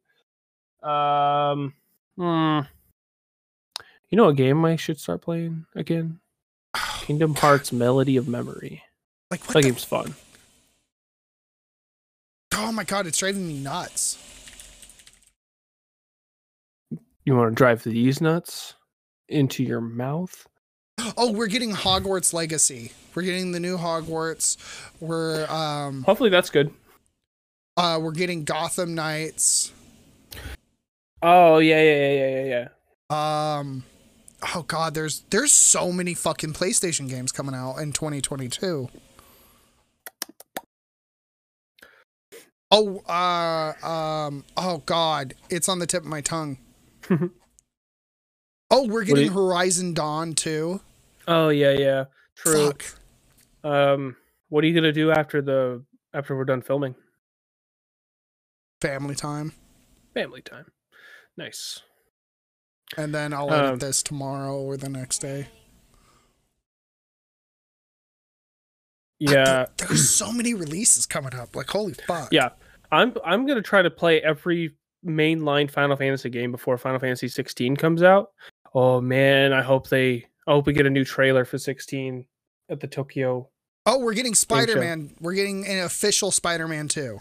Um. Hmm. You know, a game I should start playing again. Oh, Kingdom Hearts God. Melody of Memory. Like what that game's fun. Oh my God, it's driving me nuts. You want to drive these nuts into your mouth? Oh, we're getting Hogwarts Legacy. We're getting the new Hogwarts. We're um hopefully that's good. Uh we're getting Gotham Knights. Oh yeah, yeah, yeah, yeah, yeah, yeah. Um Oh God, there's there's so many fucking PlayStation games coming out in twenty twenty-two. Oh, uh, um, oh God, it's on the tip of my tongue. Oh, we're getting you... Horizon Dawn too. Oh yeah, yeah, true. Fuck. Um, what are you gonna do after the after we're done filming? Family time. Family time. Nice. And then I'll edit um, this tomorrow or the next day. Yeah, I, there's so many releases coming up. Like holy fuck. Yeah, I'm I'm gonna try to play every mainline Final Fantasy game before Final Fantasy sixteen comes out. Oh man, I hope they. I hope we get a new trailer for sixteen at the Tokyo. Oh, we're getting Spider-Man. We're getting an official Spider-Man two.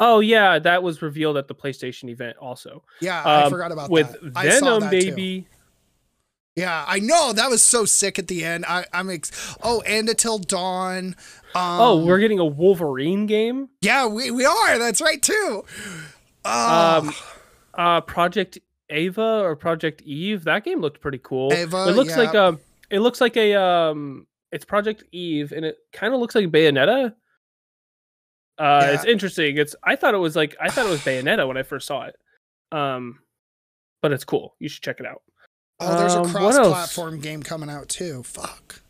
Oh yeah, that was revealed at the PlayStation event also. Yeah, um, I forgot about with that. With Venom, that baby. Too. Yeah, I know that was so sick at the end. I, I'm ex oh, and Until Dawn. Um, oh, we're getting a Wolverine game. Yeah, we we are. That's right too. Uh, um, uh, Project Ava or Project Eve. That game looked pretty cool. Ava, it looks yeah. like um, it looks like a um, it's Project Eve, and it kind of looks like Bayonetta. Uh, yeah. It's interesting. It's I thought it was like I thought it was Bayonetta when I first saw it. Um, but it's cool. You should check it out. Oh, there's a cross-platform um, game coming out too. Fuck.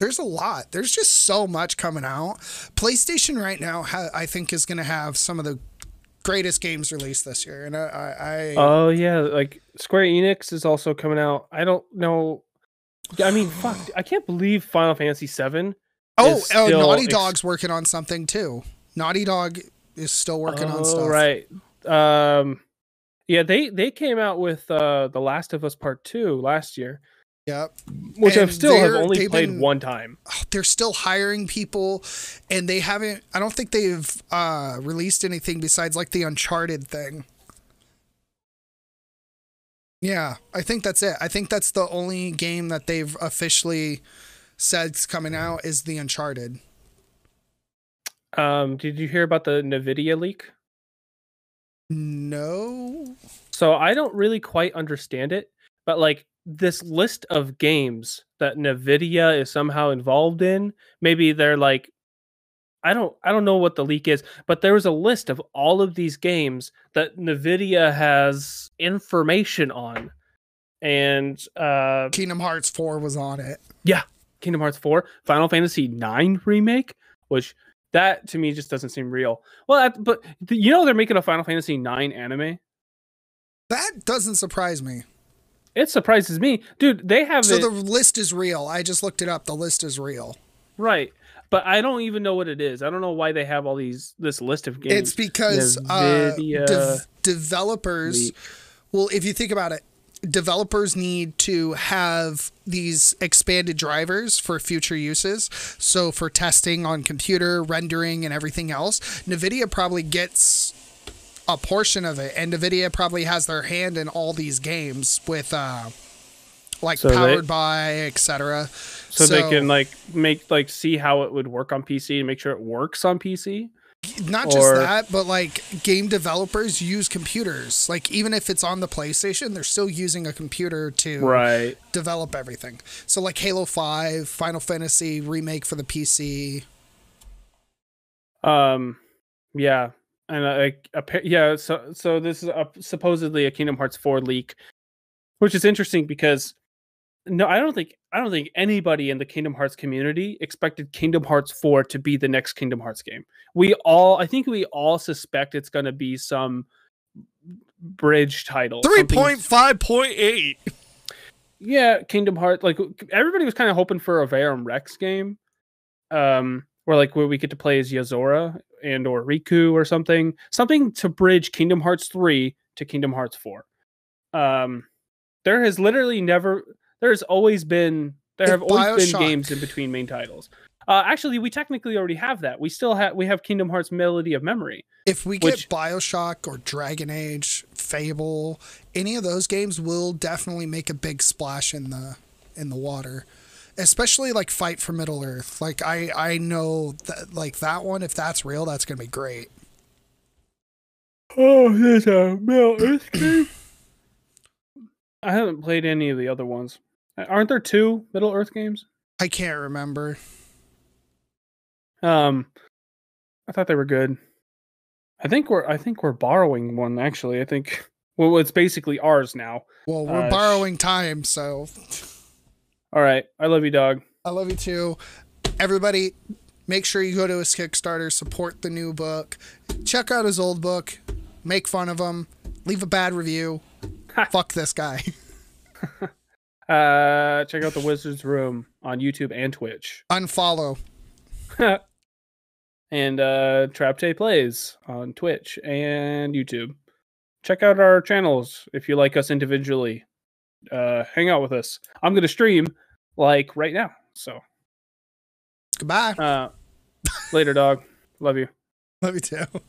There's a lot. There's just so much coming out. PlayStation right now, ha I think, is going to have some of the greatest games released this year. And I, I, I. Oh yeah, like Square Enix is also coming out. I don't know. I mean, fuck. I can't believe Final Fantasy seven. Oh, oh Naughty Dog's working on something too. Naughty Dog is still working oh, on stuff. Right. Um. Yeah, they, they came out with uh, The Last of Us Part Two last year. Yep. Which I still have only played been, one time. They're still hiring people, and they haven't. I don't think they've uh, released anything besides like the Uncharted thing. Yeah, I think that's it. I think that's the only game that they've officially said's coming out is the Uncharted. Um, did you hear about the Nvidia leak? No. So I don't really quite understand it, but like this list of games that Nvidia is somehow involved in, maybe they're like, I don't, I don't know what the leak is, but there was a list of all of these games that Nvidia has information on, and uh, Kingdom Hearts four was on it. Yeah, Kingdom Hearts four, Final Fantasy nine remake, which. That, to me, just doesn't seem real. Well, but you know they're making a Final Fantasy nine anime? That doesn't surprise me. It surprises me. Dude, they have So it... the list is real. I just looked it up. The list is real. Right. But I don't even know what it is. I don't know why they have all these this list of games. It's because uh, de developers... Leak. Well, if you think about it, developers need to have these expanded drivers for future uses. So for testing on computer, rendering, and everything else, NVIDIA probably gets a portion of it. And NVIDIA probably has their hand in all these games with uh, like so powered they, by, et cetera. So, so they can like make like see how it would work on P C and make sure it works on P C. Not just or, that, but like game developers use computers. Like even if it's on the PlayStation, they're still using a computer to right. develop everything. So like Halo five, Final Fantasy remake for the P C. Um, yeah, and like yeah, so so this is a, supposedly a Kingdom Hearts four leak, which is interesting because no, I don't think I don't think anybody in the Kingdom Hearts community expected Kingdom Hearts four to be the next Kingdom Hearts game. We all, I think we all suspect it's going to be some bridge title. three point five point eight. Yeah, Kingdom Hearts. Like everybody was kind of hoping for a Verum Rex game, um, where like where we get to play as Yazora and or Riku or something, something to bridge Kingdom Hearts three to Kingdom Hearts four. Um, there has literally never. There's always been there have it's always Bioshock. been games in between main titles. Uh, actually, we technically already have that. We still have we have Kingdom Hearts Melody of Memory. If we which, get Bioshock or Dragon Age, Fable, any of those games will definitely make a big splash in the in the water. Especially like Fight for Middle Earth. Like I I know that like that one. If that's real, that's gonna be great. Oh, there's a Middle Earth game. I haven't played any of the other ones. Aren't there two Middle Earth games? I can't remember. Um, I thought they were good. I think we're I think we're borrowing one actually. I think well, it's basically ours now. Well, we're uh, borrowing time, so. All right, I love you, dog. I love you too. Everybody, make sure you go to his Kickstarter, support the new book, check out his old book, make fun of him, leave a bad review. Fuck this guy. Uh, check out the Wizard's Room on YouTube and Twitch. Unfollow. And uh, Trapte Plays on Twitch and YouTube. Check out our channels if you like us individually. Uh, hang out with us. I'm going to stream like right now. So goodbye. Uh, later, dog. Love you. Love you too.